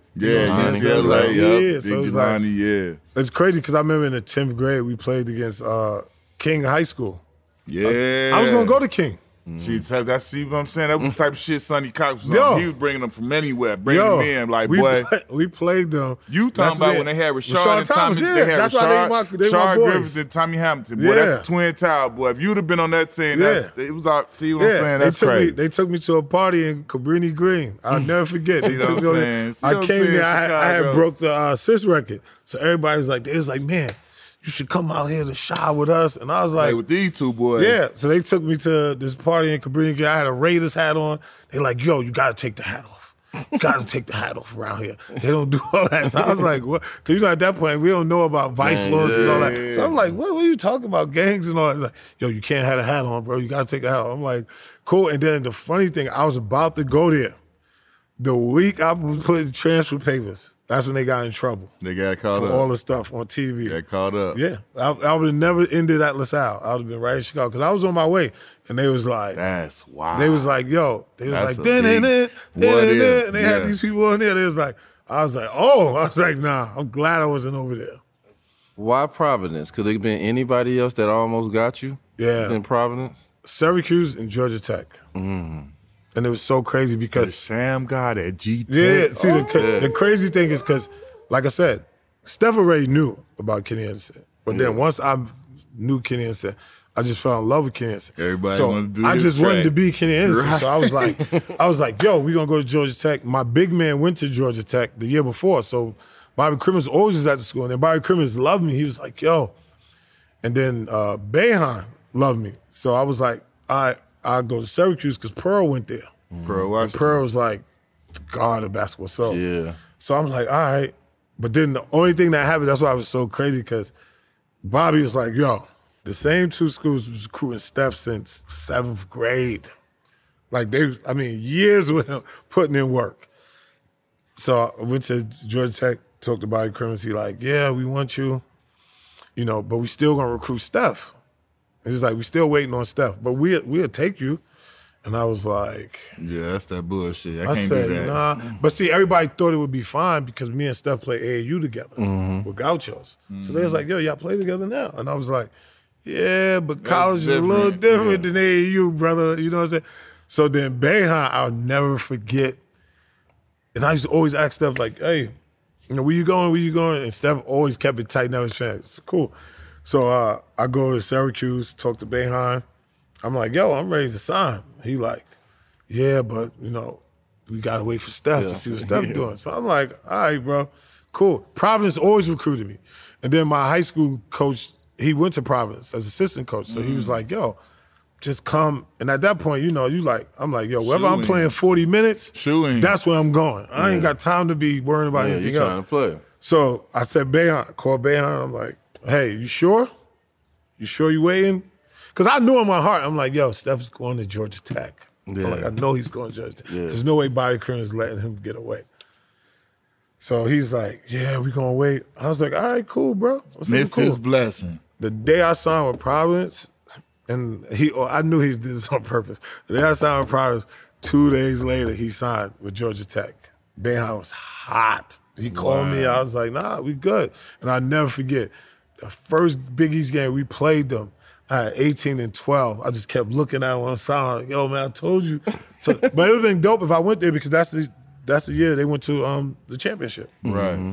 It's crazy because I remember in the 10th grade we played against King High School. Yeah, I was gonna go to King. See what I'm saying? That was the type of shit Sonny Cox was on. He was bringing them from anywhere, them in. Like, we played them. You talking about when they had Rashard and Thomas. Tommy. Yeah, that's why they Rashard Griffiths and Tommy Hamilton. Boy, that's a twin tower, boy. If you'd have been on that team, see what I'm saying? That's crazy. They took me to a party in Cabrini Green. I'll never forget. They took me on there. I came there, I had broke the assist record. So everybody was like, man, you should come out here to shop with us. And I was like, with these two boys. Yeah. So they took me to this party in Cabrini. I had a Raiders hat on. They like, yo, you got to take the hat off. You got to take the hat off around here. They don't do all that. So I was like, what? Because, at that point, we don't know about vice lords and all that. So I'm like, what are you talking about? Gangs and all that. Like, yo, you can't have a hat on, bro. You got to take the hat off. I'm like, cool. And then the funny thing, I was about to go there. The week I was putting transfer papers, that's when they got in trouble. They got caught up. All the stuff on TV. Got caught up. Yeah. I would have never ended at LaSalle. I would have been right in Chicago because I was on my way. And they was like, that's wild. They was like, yo. They was like, then. And they had these people on there. They was like, I was like, nah, I'm glad I wasn't over there. Why Providence? Could it have been anybody else that almost got you? Yeah. Than Providence? Syracuse and Georgia Tech. And it was so crazy because the Shammgod at G. Yeah, see the crazy thing is because, like I said, Steph already knew about Kenny Anderson, but then once I knew Kenny Anderson, I just fell in love with Kenny Anderson. Everybody wanted to do wanted to be Kenny Anderson. Right. So I was like, yo, we are gonna go to Georgia Tech. My big man went to Georgia Tech the year before, so Bobby Cremins always was at the school, and then Bobby Cremins loved me. He was like, yo, and then Boeheim loved me, so I was like, I'll go to Syracuse because Pearl went there. Pearl Washington. Pearl was like the god of basketball. So I'm like, all right. But then the only thing that happened, that's why I was so crazy, because Bobby was like, yo, the same two schools was recruiting Steph since 7th grade. Like years with him putting in work. So I went to Georgia Tech, talked to Bobby Cremins. He like, yeah, we want you, but we still gonna recruit Steph. He was like, we still waiting on Steph, but we'll take you. And I was like... Yeah, that's that bullshit. I can't do that. Nah. But see, everybody thought it would be fine because me and Steph played AAU together with Gauchos. So they was like, yo, y'all play together now. And I was like, yeah, but college is a little different than AAU, brother. You know what I'm saying? So then Boeheim, I'll never forget. And I used to always ask Steph, like, hey, where you going? And Steph always kept it tight. Now it's cool. So I go to Syracuse, talk to Boeheim. I'm like, yo, I'm ready to sign. He like, yeah, but, we got to wait for Steph to see what Steph doing. So I'm like, all right, bro, cool. Providence always recruited me. And then my high school coach, he went to Providence as assistant coach. So he was like, yo, just come. And at that point, I'm like, yo, wherever I'm playing 40 minutes, that's where I'm going. I ain't got time to be worrying about anything else. Trying to play. So I said, called Boeheim. I'm like, hey, you sure? You sure you waiting? Because I knew in my heart, I'm like, yo, Steph's going to Georgia Tech. Yeah. I'm like, I know he's going to Georgia Tech. Yeah. There's no way Bobby Cremins is letting him get away. So he's like, yeah, we going to wait. I was like, all right, cool, bro. Missed his blessing. The day I signed with Providence, and I knew he did this on purpose. The day I signed with Providence, 2 days later, he signed with Georgia Tech. Boeheim was hot. He called me. I was like, nah, we good. And I'll never forget. the first Big East game we played them, I had 18 and 12. I just kept looking at one side. Like, yo, man, I told you. So, but it would have been dope if I went there because that's the year they went to the championship. Right. Mm-hmm.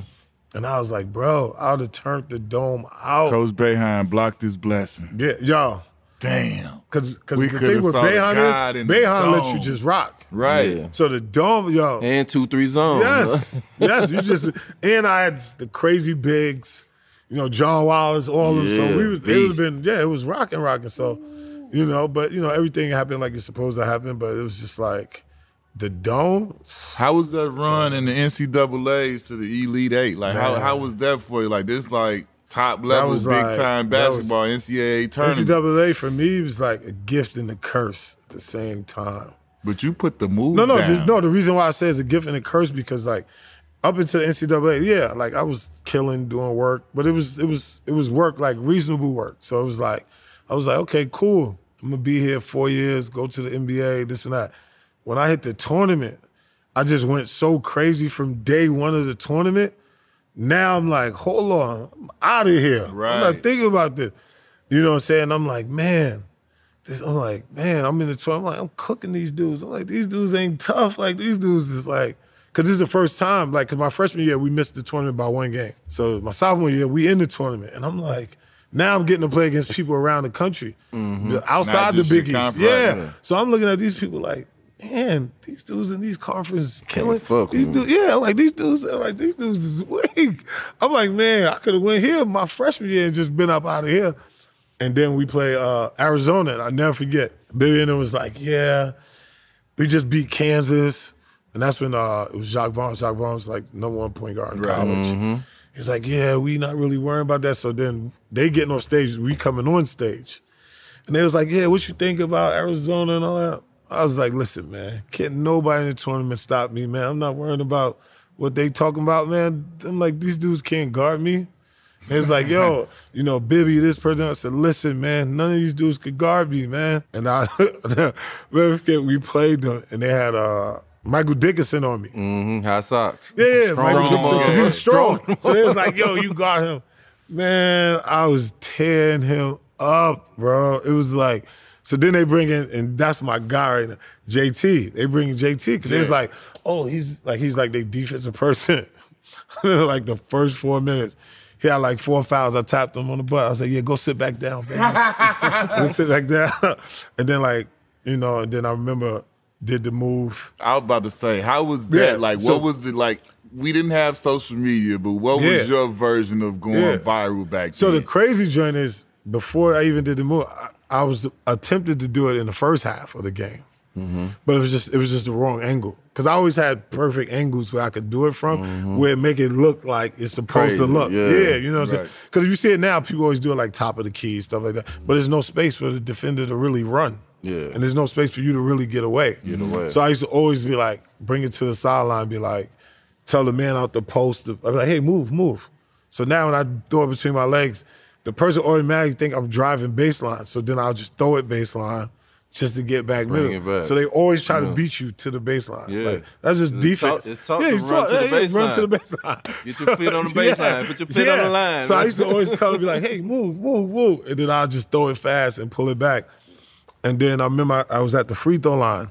And I was like, bro, I would have turned the dome out. Coach Boeheim blocked his blessing. Yeah, y'all. Damn. Because the thing with Boeheim is, Boeheim lets you just rock. Right. Yeah. So the dome, yo. And 2-3 zone. Yes. Yes. You just, and I had the crazy bigs, you know, John Wallace, all of them. So we was, it was rocking. So, you know, but, you know, everything happened like it's supposed to happen, but it was just like, the dome? How was that run in the NCAAs to the Elite Eight? Like, how was that for you? Like, this, like, top-level, big-time basketball, NCAA tournament. NCAA, for me, was like a gift and a curse at the same time. But you put the move down. The reason why I say it's a gift and a curse because, like, up until NCAA, yeah, like, I was killing, doing work. But it was work, like, reasonable work. So it was like, I was like, okay, cool. I'm going to be here 4 years, go to the NBA, this and that. When I hit the tournament, I just went so crazy from day one of the tournament. Now I'm like, hold on, I'm out of here. Right. I'm not thinking about this. You know what I'm saying? I'm like, man. I'm in the tournament. I'm like, I'm cooking these dudes. I'm like, these dudes ain't tough. Like, these dudes is like, because this is the first time. Like, because my freshman year, we missed the tournament by one game. So my sophomore year, we in the tournament. And I'm like, now I'm getting to play against people around the country, outside the Big East. Yeah. So I'm looking at these people like, man, these dudes in these conferences killing. These dudes, these dudes is weak. I'm like, man, I could have went here my freshman year and just been up out of here. And then we play Arizona, and I'll never forget. Billy and was like, yeah, we just beat Kansas. And that's when it was Jacques Vaughn. Jacques Vaughn's like #1 point guard in college. Mm-hmm. He was like, yeah, we not really worrying about that. So then they getting on stage, we coming on stage. And they was like, yeah, what you think about Arizona and all that? I was like, listen, man, can't nobody in the tournament stop me, man. I'm not worrying about what they talking about, man. I'm like, these dudes can't guard me. And it's like, yo, you know, Bibby, this person. I said, listen, man, none of these dudes could guard me, man. And we played them, and they had Michael Dickinson on me. Mm-hmm, high socks. Yeah, Michael Dickinson, because he was strong. So they was like, yo, you guard him. Man, I was tearing him up, bro. It was like... So then they bring in, and that's my guy right now, JT. They bring in JT because they was like, oh, he's like their defensive person. Like the first 4 minutes, he had like 4 fouls. I tapped him on the butt. I was like, yeah, go sit back down, baby. Sit back down. And then and then I remember did the move. I was about to say, how was that? Yeah, like, so, what was the like? We didn't have social media, but what was your version of going viral back then? So the crazy joint is before I even did the move. I was attempted to do it in the first half of the game, but it was just the wrong angle. Because I always had perfect angles where I could do it from, where it make it look like it's supposed to look. Yeah, you know what I'm saying? Because if you see it now, people always do it like top of the key, stuff like that. But there's no space for the defender to really run. Yeah. And there's no space for you to really get away. So I used to always be like, bring it to the sideline, be like, tell the man out the post, I'd be like, hey, move. So now when I throw it between my legs, the person automatically think I'm driving baseline, so then I'll just throw it baseline just to get back middle. So they always try to beat you to the baseline. Yeah. Like, that's just defense. Run to the baseline. Get your feet on the baseline. Put your feet on the line. So I used to always come and be like, hey, move. And then I'll just throw it fast and pull it back. And then I remember I was at the free throw line,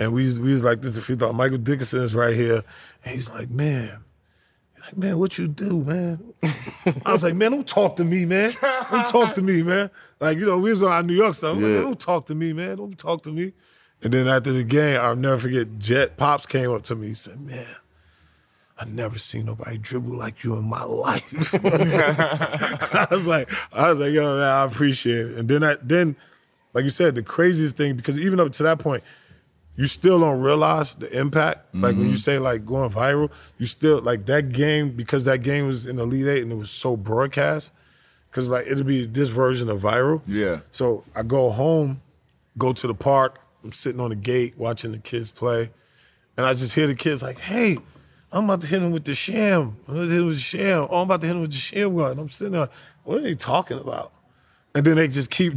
and we was like, this is the free throw. Michael Dickinson is right here. And he's like, man. Like, man, what you do, man? I was like, man, don't talk to me, man. Like, you know, we was on our New York stuff. I'm like, man, don't talk to me, man. Don't talk to me. And then after the game, I'll never forget, Jet Pops came up to me. He said, man, I never seen nobody dribble like you in my life. I was like, yo, man, I appreciate it. And then, like you said, the craziest thing, because even up to that point, you still don't realize the impact. Like when you say like going viral, you still like that game, because that game was in the Elite Eight and it was so broadcast, because like it'll be this version of viral. Yeah. So I go home, go to the park, I'm sitting on the gate watching the kids play, and I just hear the kids like, hey, I'm about to hit him with the sham. Oh, I'm about to hit him with the sham guard. And I'm sitting there, what are they talking about? And then they just keep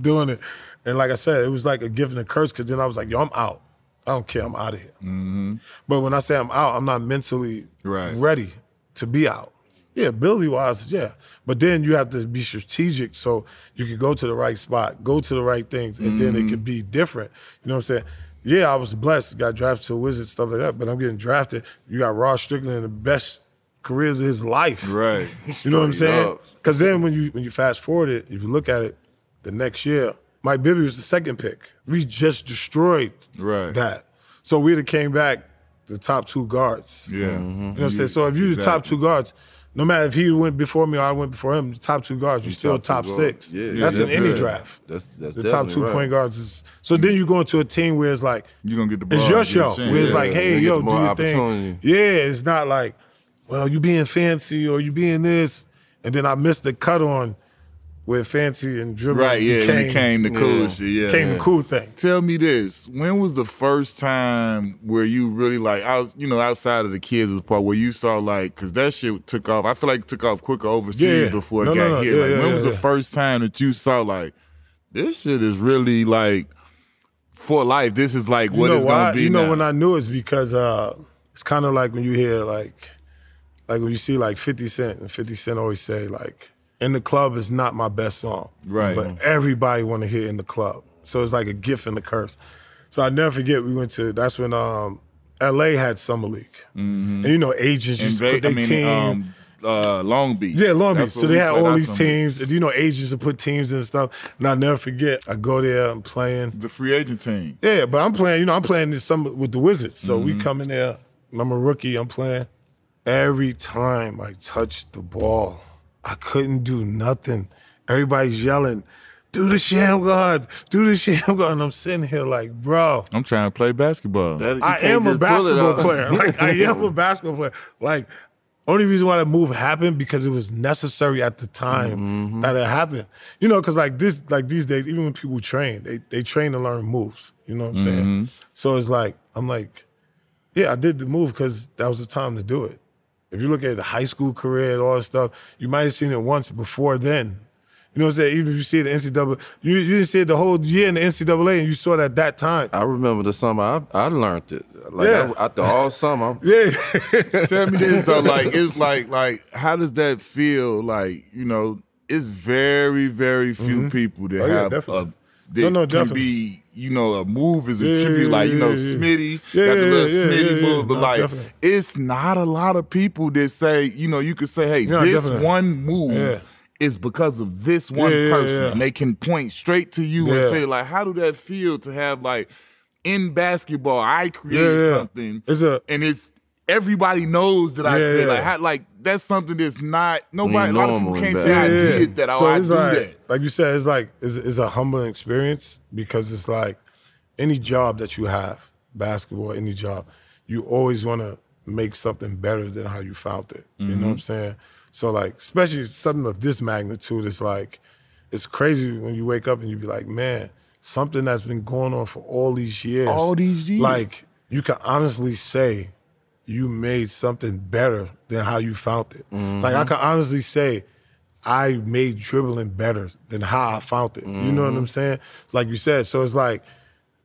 doing it. And like I said, it was like a gift and a curse, because then I was like, yo, I'm out. I don't care. I'm out of here. But when I say I'm out, I'm not mentally ready to be out. Yeah, ability-wise, yeah. But then you have to be strategic so you can go to the right spot, go to the right things, and then it can be different. You know what I'm saying? Yeah, I was blessed, got drafted to the Wizards, stuff like that, but I'm getting drafted. You got Rod Strickland in the best careers of his life. Right. You know what I'm saying? Because then when you fast forward it, if you look at it, the next year, Mike Bibby was the second pick. We just destroyed that. So we'd have came back the top two guards. Yeah. You know what I'm saying? So if you're the top two guards, no matter if he went before me or I went before him, the top two guards, you're still top six. Yeah, that's in any draft. That's the top two point guards. So then you go into a team where it's like, you're gonna get the ball, it's your show. Where it's like, hey, yo, do your thing. Yeah, it's not like, well, you being fancy or you being this. And then I missed the cut on where fancy and dribbling became the cool shit. Yeah, became the cool thing. Tell me this, when was the first time where you really like, outside of the kids' part, where you saw like, because that shit took off, I feel like it took off quicker overseas before it got here. Like, when was the first time that you saw like, this shit is really like, for life, this is like what it's going to be now. When I knew it's because it's kind of like when you hear like when you see like 50 Cent, and 50 Cent always say like, In the Club is not my best song. Right. But everybody want to hear In the Club. So it's like a gift and a curse. So I never forget, we went to, that's when L.A. had Summer League. And you know, agents used to put their team. Long Beach. Yeah, Long Beach. So they had all these teams. And you know, agents would put teams and stuff. And I never forget, I go there, I'm playing. The free agent team. Yeah, but I'm playing, I'm playing this summer with the Wizards. So we come in there, I'm a rookie, I'm playing. Every time I touch the ball, I couldn't do nothing. Everybody's yelling, do the Shammgod, do the Shammgod. And I'm sitting here like, bro. I'm trying to play basketball. I am a basketball player. Like, I am a basketball player. Like, only reason why that move happened because it was necessary at the time that it happened. You know, because like these days, even when people train, they train to learn moves. You know what I'm saying? So it's like, I'm like, yeah, I did the move because that was the time to do it. If you look at the high school career and all that stuff, you might have seen it once before then. You know what I'm saying? Even if you see it in the NCAA, you didn't see it the whole year in the NCAA and you saw it at that time. I remember the summer I learned it. Like after all summer. Tell me this though, like it's like how does that feel? Like, you know, it's very, very few people that have be, you know, a move is a tribute, like, you know, Smitty, got the little Smitty move, but no, like, it's not a lot of people that say, you know, you could say, hey, this one move is because of this one person. And they can point straight to you and say, like, how do that feel to have, like, in basketball, I created something, and it's, everybody knows that I did. Like, that's something that's not, nobody, a lot of people can't say I did that, or I do that. Like you said, it's like, it's a humbling experience because it's like any job that you have, basketball, any job, you always want to make something better than how you found it. You know what I'm saying? So like, especially something of this magnitude, it's like, it's crazy when you wake up and you be like, man, something that's been going on for all these years. Like, you can honestly say, you made something better than how you found it. Like, I can honestly say, I made dribbling better than how I found it. You know what I'm saying? Like you said, so it's like,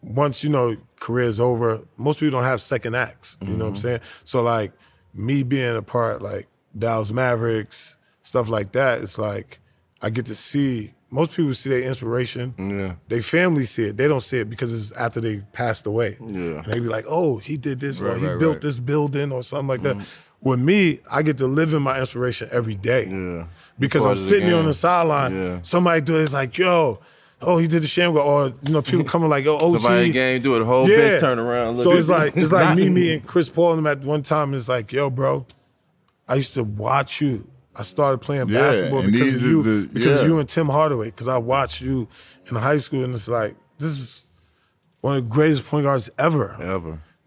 once, you know, career's over, most people don't have second acts, you know what I'm saying? So like, me being a part, like, Dallas Mavericks, stuff like that, it's like, I get to see, most people see their inspiration. Yeah. Their family see it. They don't see it because it's after they passed away. Yeah. And they be like, oh, he did this or he built this building or something like that. With me, I get to live in my inspiration every day. Yeah. Because I'm sitting here on the sideline. Yeah. Somebody do it, it's like, yo, oh, he did the Shammgod. Or, you know, people coming like, yo, OG. Somebody in game do it, the whole bench turn around. Look, so it's like me meeting Chris Paul and them at one time. It's like, yo, bro, I used to watch you. I started playing basketball because of you, because you and Tim Hardaway, because I watched you in high school, and it's like, this is one of the greatest point guards ever.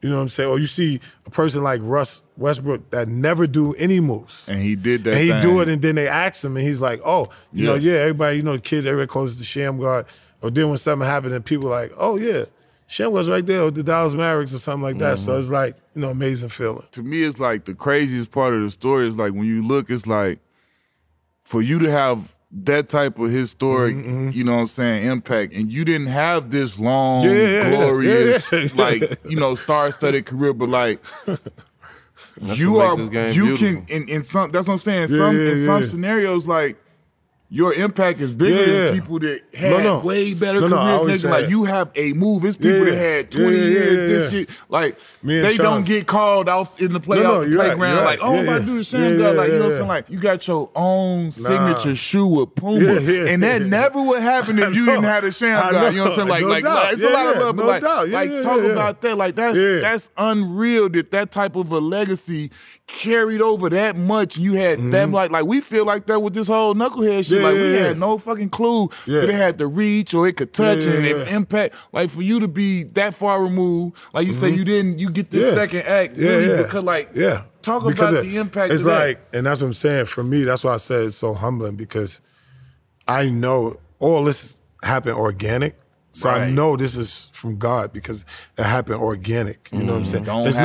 You know what I'm saying? Or you see a person like Russ Westbrook that never do any moves. And he did that. And he do it, and then they ask him, and he's like, oh, you know, everybody, you know, the kids, everybody calls it the Shammgod. Or then when something happened, and people are like, oh, yeah, Shammgod's right there, or the Dallas Mavericks or something like that. So it's like, you know, amazing feeling. To me, it's like the craziest part of the story is like when you look, it's like for you to have that type of historic, you know what I'm saying, impact, and you didn't have this long, glorious, like, you know, star-studded career, but like You are, you can, in some, that's what I'm saying. In some scenarios, like, your impact is bigger than people that had way better careers. Like, you have a move. It's people that had 20 years, this shit. Like, they don't get called out in the playoff playground. Like, oh, if I do the Shammgod, like, you know what I'm saying? Like, you got your own signature shoe with Puma. And that never would happen if you didn't have the Shammgod. You know what I'm saying? Like, it's a lot of love. But, like, talk about that. Like, that's unreal that that type of a legacy carried over that much. You had them, like, we feel like that with this whole knucklehead shit. Like, we had no fucking clue that it had the reach or it could touch and it impact. Like, for you to be that far removed, like you say, you get this second act. Because, like, talk about the impact of that. It's like, and that's what I'm saying. For me, that's why I said it's so humbling, because I know all this happened organic. So I know this is from God, because it happened organic. You know what I'm saying? It's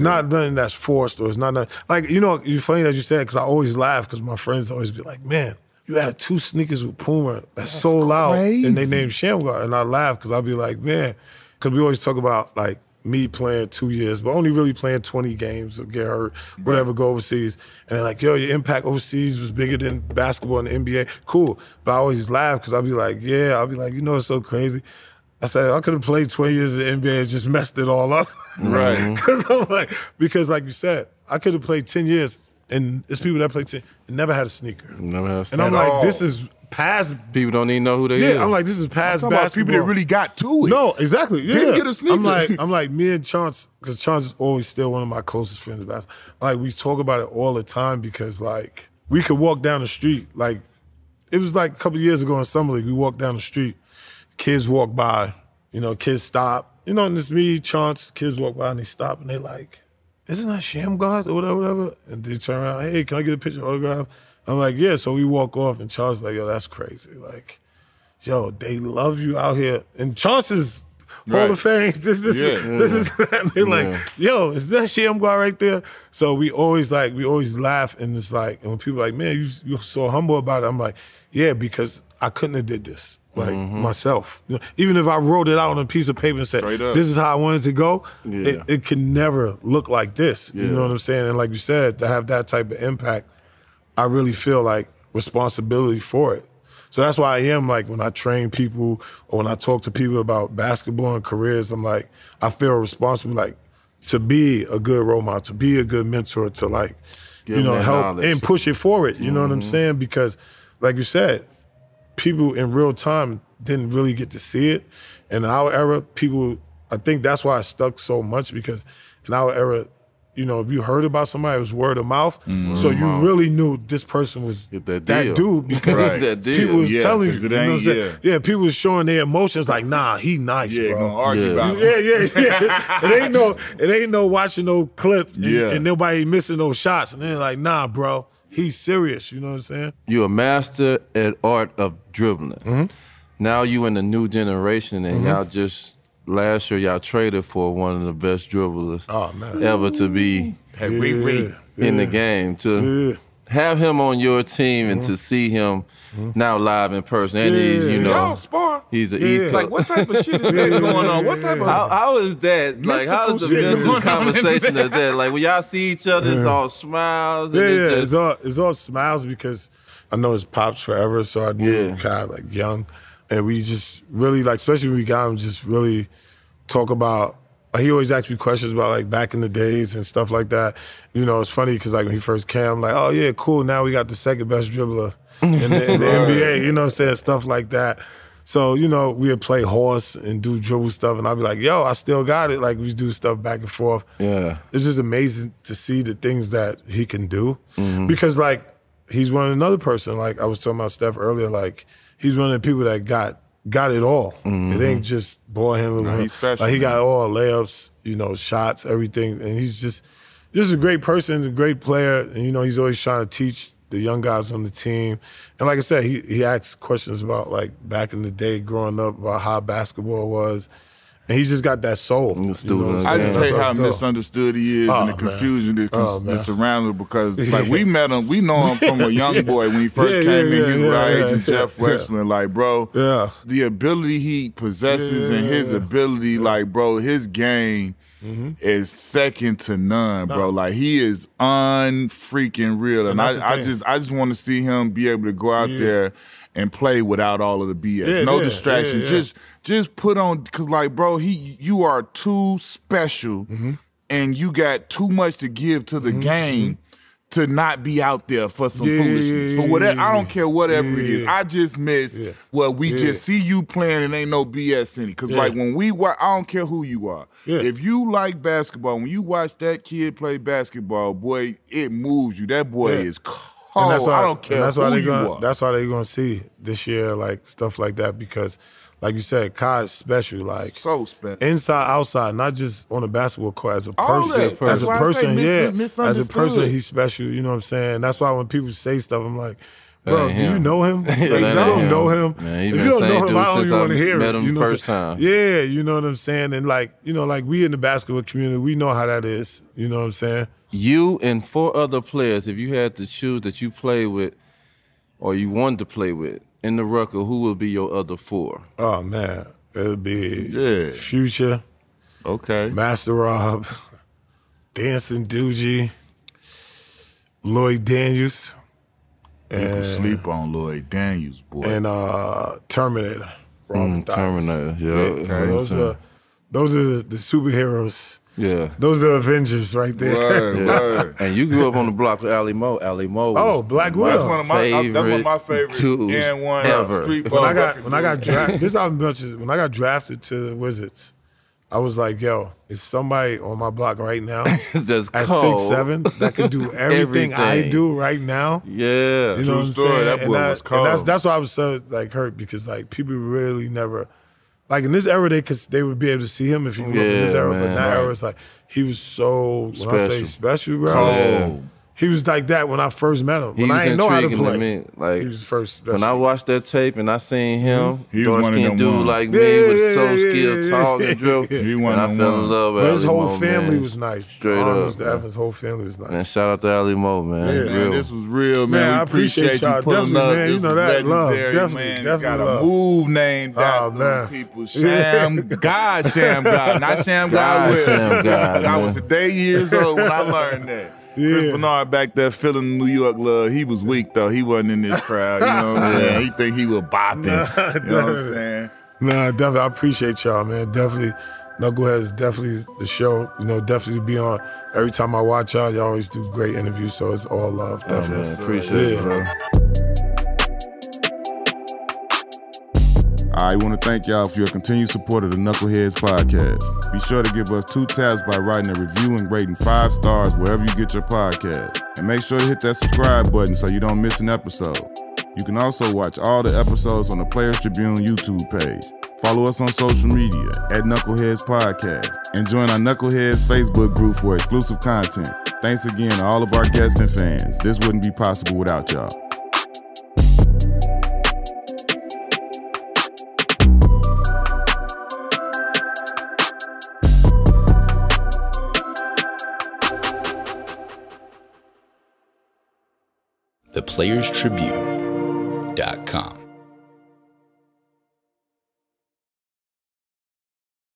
not nothing that's forced, or it's not nothing. Like, you know, it's funny that you said, because I always laugh, because my friends always be like, man, you had two sneakers with Puma that's so loud, and they named Shammgod. And I laugh, because I'll be like, man, because we always talk about, like, me playing 2 years, but only really playing 20 games or get hurt, whatever, go overseas. And they're like, yo, your impact overseas was bigger than basketball in the NBA. Cool. But I always laugh, because I'll be like, you know, it's so crazy. I said, I could have played 20 years in the NBA and just messed it all up. Right. Because like you said, I could have played 10 years, and it's people that play 10 and never had a sneaker. Never had a sneaker. And I'm like, this is past. People don't even know who they is. Yeah, I'm like, this is past basketball. About people that really got to it. No, exactly. Yeah. Didn't get a sneaker. I'm like, me and Chance, because Chance is always still one of my closest friends. Like, we talk about it all the time, because, like, we could walk down the street. Like, it was like a couple of years ago in Summer League, we walked down the street, kids walk by, you know, kids stop. You know, and it's me, Chance, kids walk by and they stop and they like, isn't that Shammgod or whatever? And they turn around, hey, can I get a picture, autograph? I'm like, yeah. So we walk off, and Charles like, yo, that's crazy. Like, yo, they love you out here. And Charles Hall of Fame, this is that. And they're like, yo, is that Shammgod right there? So we always laugh, and it's like, and when people are like, man, you're so humble about it. I'm like, yeah, because I couldn't have did this, like, myself. You know, even if I wrote it out on a piece of paper and said, this is how I wanted to go, it could never look like this. Yeah. You know what I'm saying? And like you said, to have that type of impact, I really feel like responsibility for it. So that's why I am, like, when I train people or when I talk to people about basketball and careers, I'm like, I feel responsible, like, to be a good role model, to be a good mentor, to, like, you know, help knowledge and push it forward. You know what I'm saying? Because, like you said, people in real time didn't really get to see it. In our era, people, I think that's why I stuck so much, because in our era, you know, if you heard about somebody, it was word of mouth. So you really knew this person was that dude, because people was telling you. You know what I'm saying? Yeah, people was showing their emotions like, nah, he nice, bro. Gonna argue about him. It ain't no watching no clips and nobody missing no shots. And they're like, nah, bro, he's serious. You know what I'm saying? You're a master at art of dribbling. Now you in the new generation, and y'all just... Last year, y'all traded for one of the best dribblers ever to be in the game. To have him on your team and to see him now live in person. And he's, you know, y'all spar. He's an East. Like, what type of shit is that going on? What type of how is that? Like, how is the mental conversation of that? Like, when y'all see each other, it's all smiles. And it's all smiles, because I know his pops forever, so I knew him kind of, like, young. And we just really, like, especially when we got him, just really talk about, like, he always asked me questions about, like, back in the days and stuff like that. You know, it's funny, because, like, when he first came, I'm like, oh, yeah, cool, now we got the second best dribbler in the NBA, you know what I'm saying, stuff like that. So, you know, we would play horse and do dribble stuff, and I'd be like, yo, I still got it. Like, we do stuff back and forth. Yeah. It's just amazing to see the things that he can do. Because, like, he's one another person. Like, I was talking about Steph earlier, like, he's one of the people that got it all. It ain't just ball handling. No, he's special. Like, he got all layups, you know, shots, everything. And he's just a great person, a great player. And, you know, he's always trying to teach the young guys on the team. And like I said, he asks questions about, like, back in the day growing up, about how basketball was. And he's just got that soul. I just hate how misunderstood he is, and the confusion that surrounds him, because, like, we met him, we know him from a young boy when he first came in. He was our agent, Jeff Westland. Like, bro, the ability he possesses and his ability, like, bro, his game is second to none, bro. Like, he is unfreaking real. And I just want to see him be able to go out there and play without all of the BS. Yeah, no distractions. Yeah, yeah. Just put on, because, like, bro, you are too special and you got too much to give to the game to not be out there for some foolishness. For whatever, I don't care whatever it is. I just miss what we just see you playing and ain't no BS in it. Because like when we watch, I don't care who you are. Yeah. If you like basketball, when you watch that kid play basketball, boy, it moves you. That boy is cold. And that's why, I don't care who you are. That's why they're going to see this year, like, stuff like that, because like you said, Kai's special, like so special. Inside, outside, not just on the basketball court, as a person. As a person, as a person, he's special, you know what I'm saying? That's why when people say stuff, I'm like, bro, do you know him? Like, you don't know him. Man, if you don't know him, I don't even want to hear him. You know first time. Yeah, you know what I'm saying? And like, you know, like we in the basketball community, we know how that is. You know what I'm saying? You and four other players, if you had to choose that you play with or you wanted to play with, in the Rucker, who will be your other four? Oh, man. It'll be Future. Okay. Master Rob. Dancing Doogie. Lloyd Daniels. People sleep on Lloyd Daniels, boy. And Terminator. Robin Terminator, yeah. So those are the superheroes. Yeah. Those are Avengers right there. Word, word. And you grew up on the block with Ali Moe. Ali Moe. Oh, Black Widow. That's one of my favorite N1 ever. Street ball. When I got drafted, this album bunches, when I got drafted to the Wizards, I was like, yo, is somebody on my block right now that's at 6'7" that could do everything I do right now? Yeah. You know what I'm saying? That boy was cold. And that's why I was so like hurt, because like people really never. Like in this era, they would be able to see him if he grew up in this era, man, but in that era, it's like he was so special. When I say special, bro, he was like that when I first met him. When I didn't know how to play, he was first special. When I watched that tape and I seen him, dark skinned dude like me, was so skilled, tall and drilled, and I fell in love with him. His whole family was nice. Straight up, Evans' whole family was nice. And shout out to Ali Moe, man. Yeah, this was real, man. I appreciate y'all definitely, man. You know that love, definitely got a move named after people. God Shammgod, not Shammgod. I was today years old when I learned that. Yeah. Chris Bernard back there feeling New York love. He was weak, though. He wasn't in this crowd. You know what I'm saying? He think he was bopping. You know what I'm saying? Nah, definitely. I appreciate y'all, man. Definitely. Knuckleheads, definitely the show. You know, definitely be on. Every time I watch y'all, y'all always do great interviews. So it's all love. Definitely. Oh, man, appreciate it, bro. I want to thank y'all for your continued support of the Knuckleheads Podcast. Be sure to give us 2 taps by writing a review and rating 5 stars wherever you get your podcast. And make sure to hit that subscribe button so you don't miss an episode. You can also watch all the episodes on the Players Tribune YouTube page. Follow us on social media at Knuckleheads Podcast. And join our Knuckleheads Facebook group for exclusive content. Thanks again to all of our guests and fans. This wouldn't be possible without y'all. ThePlayersTribune.com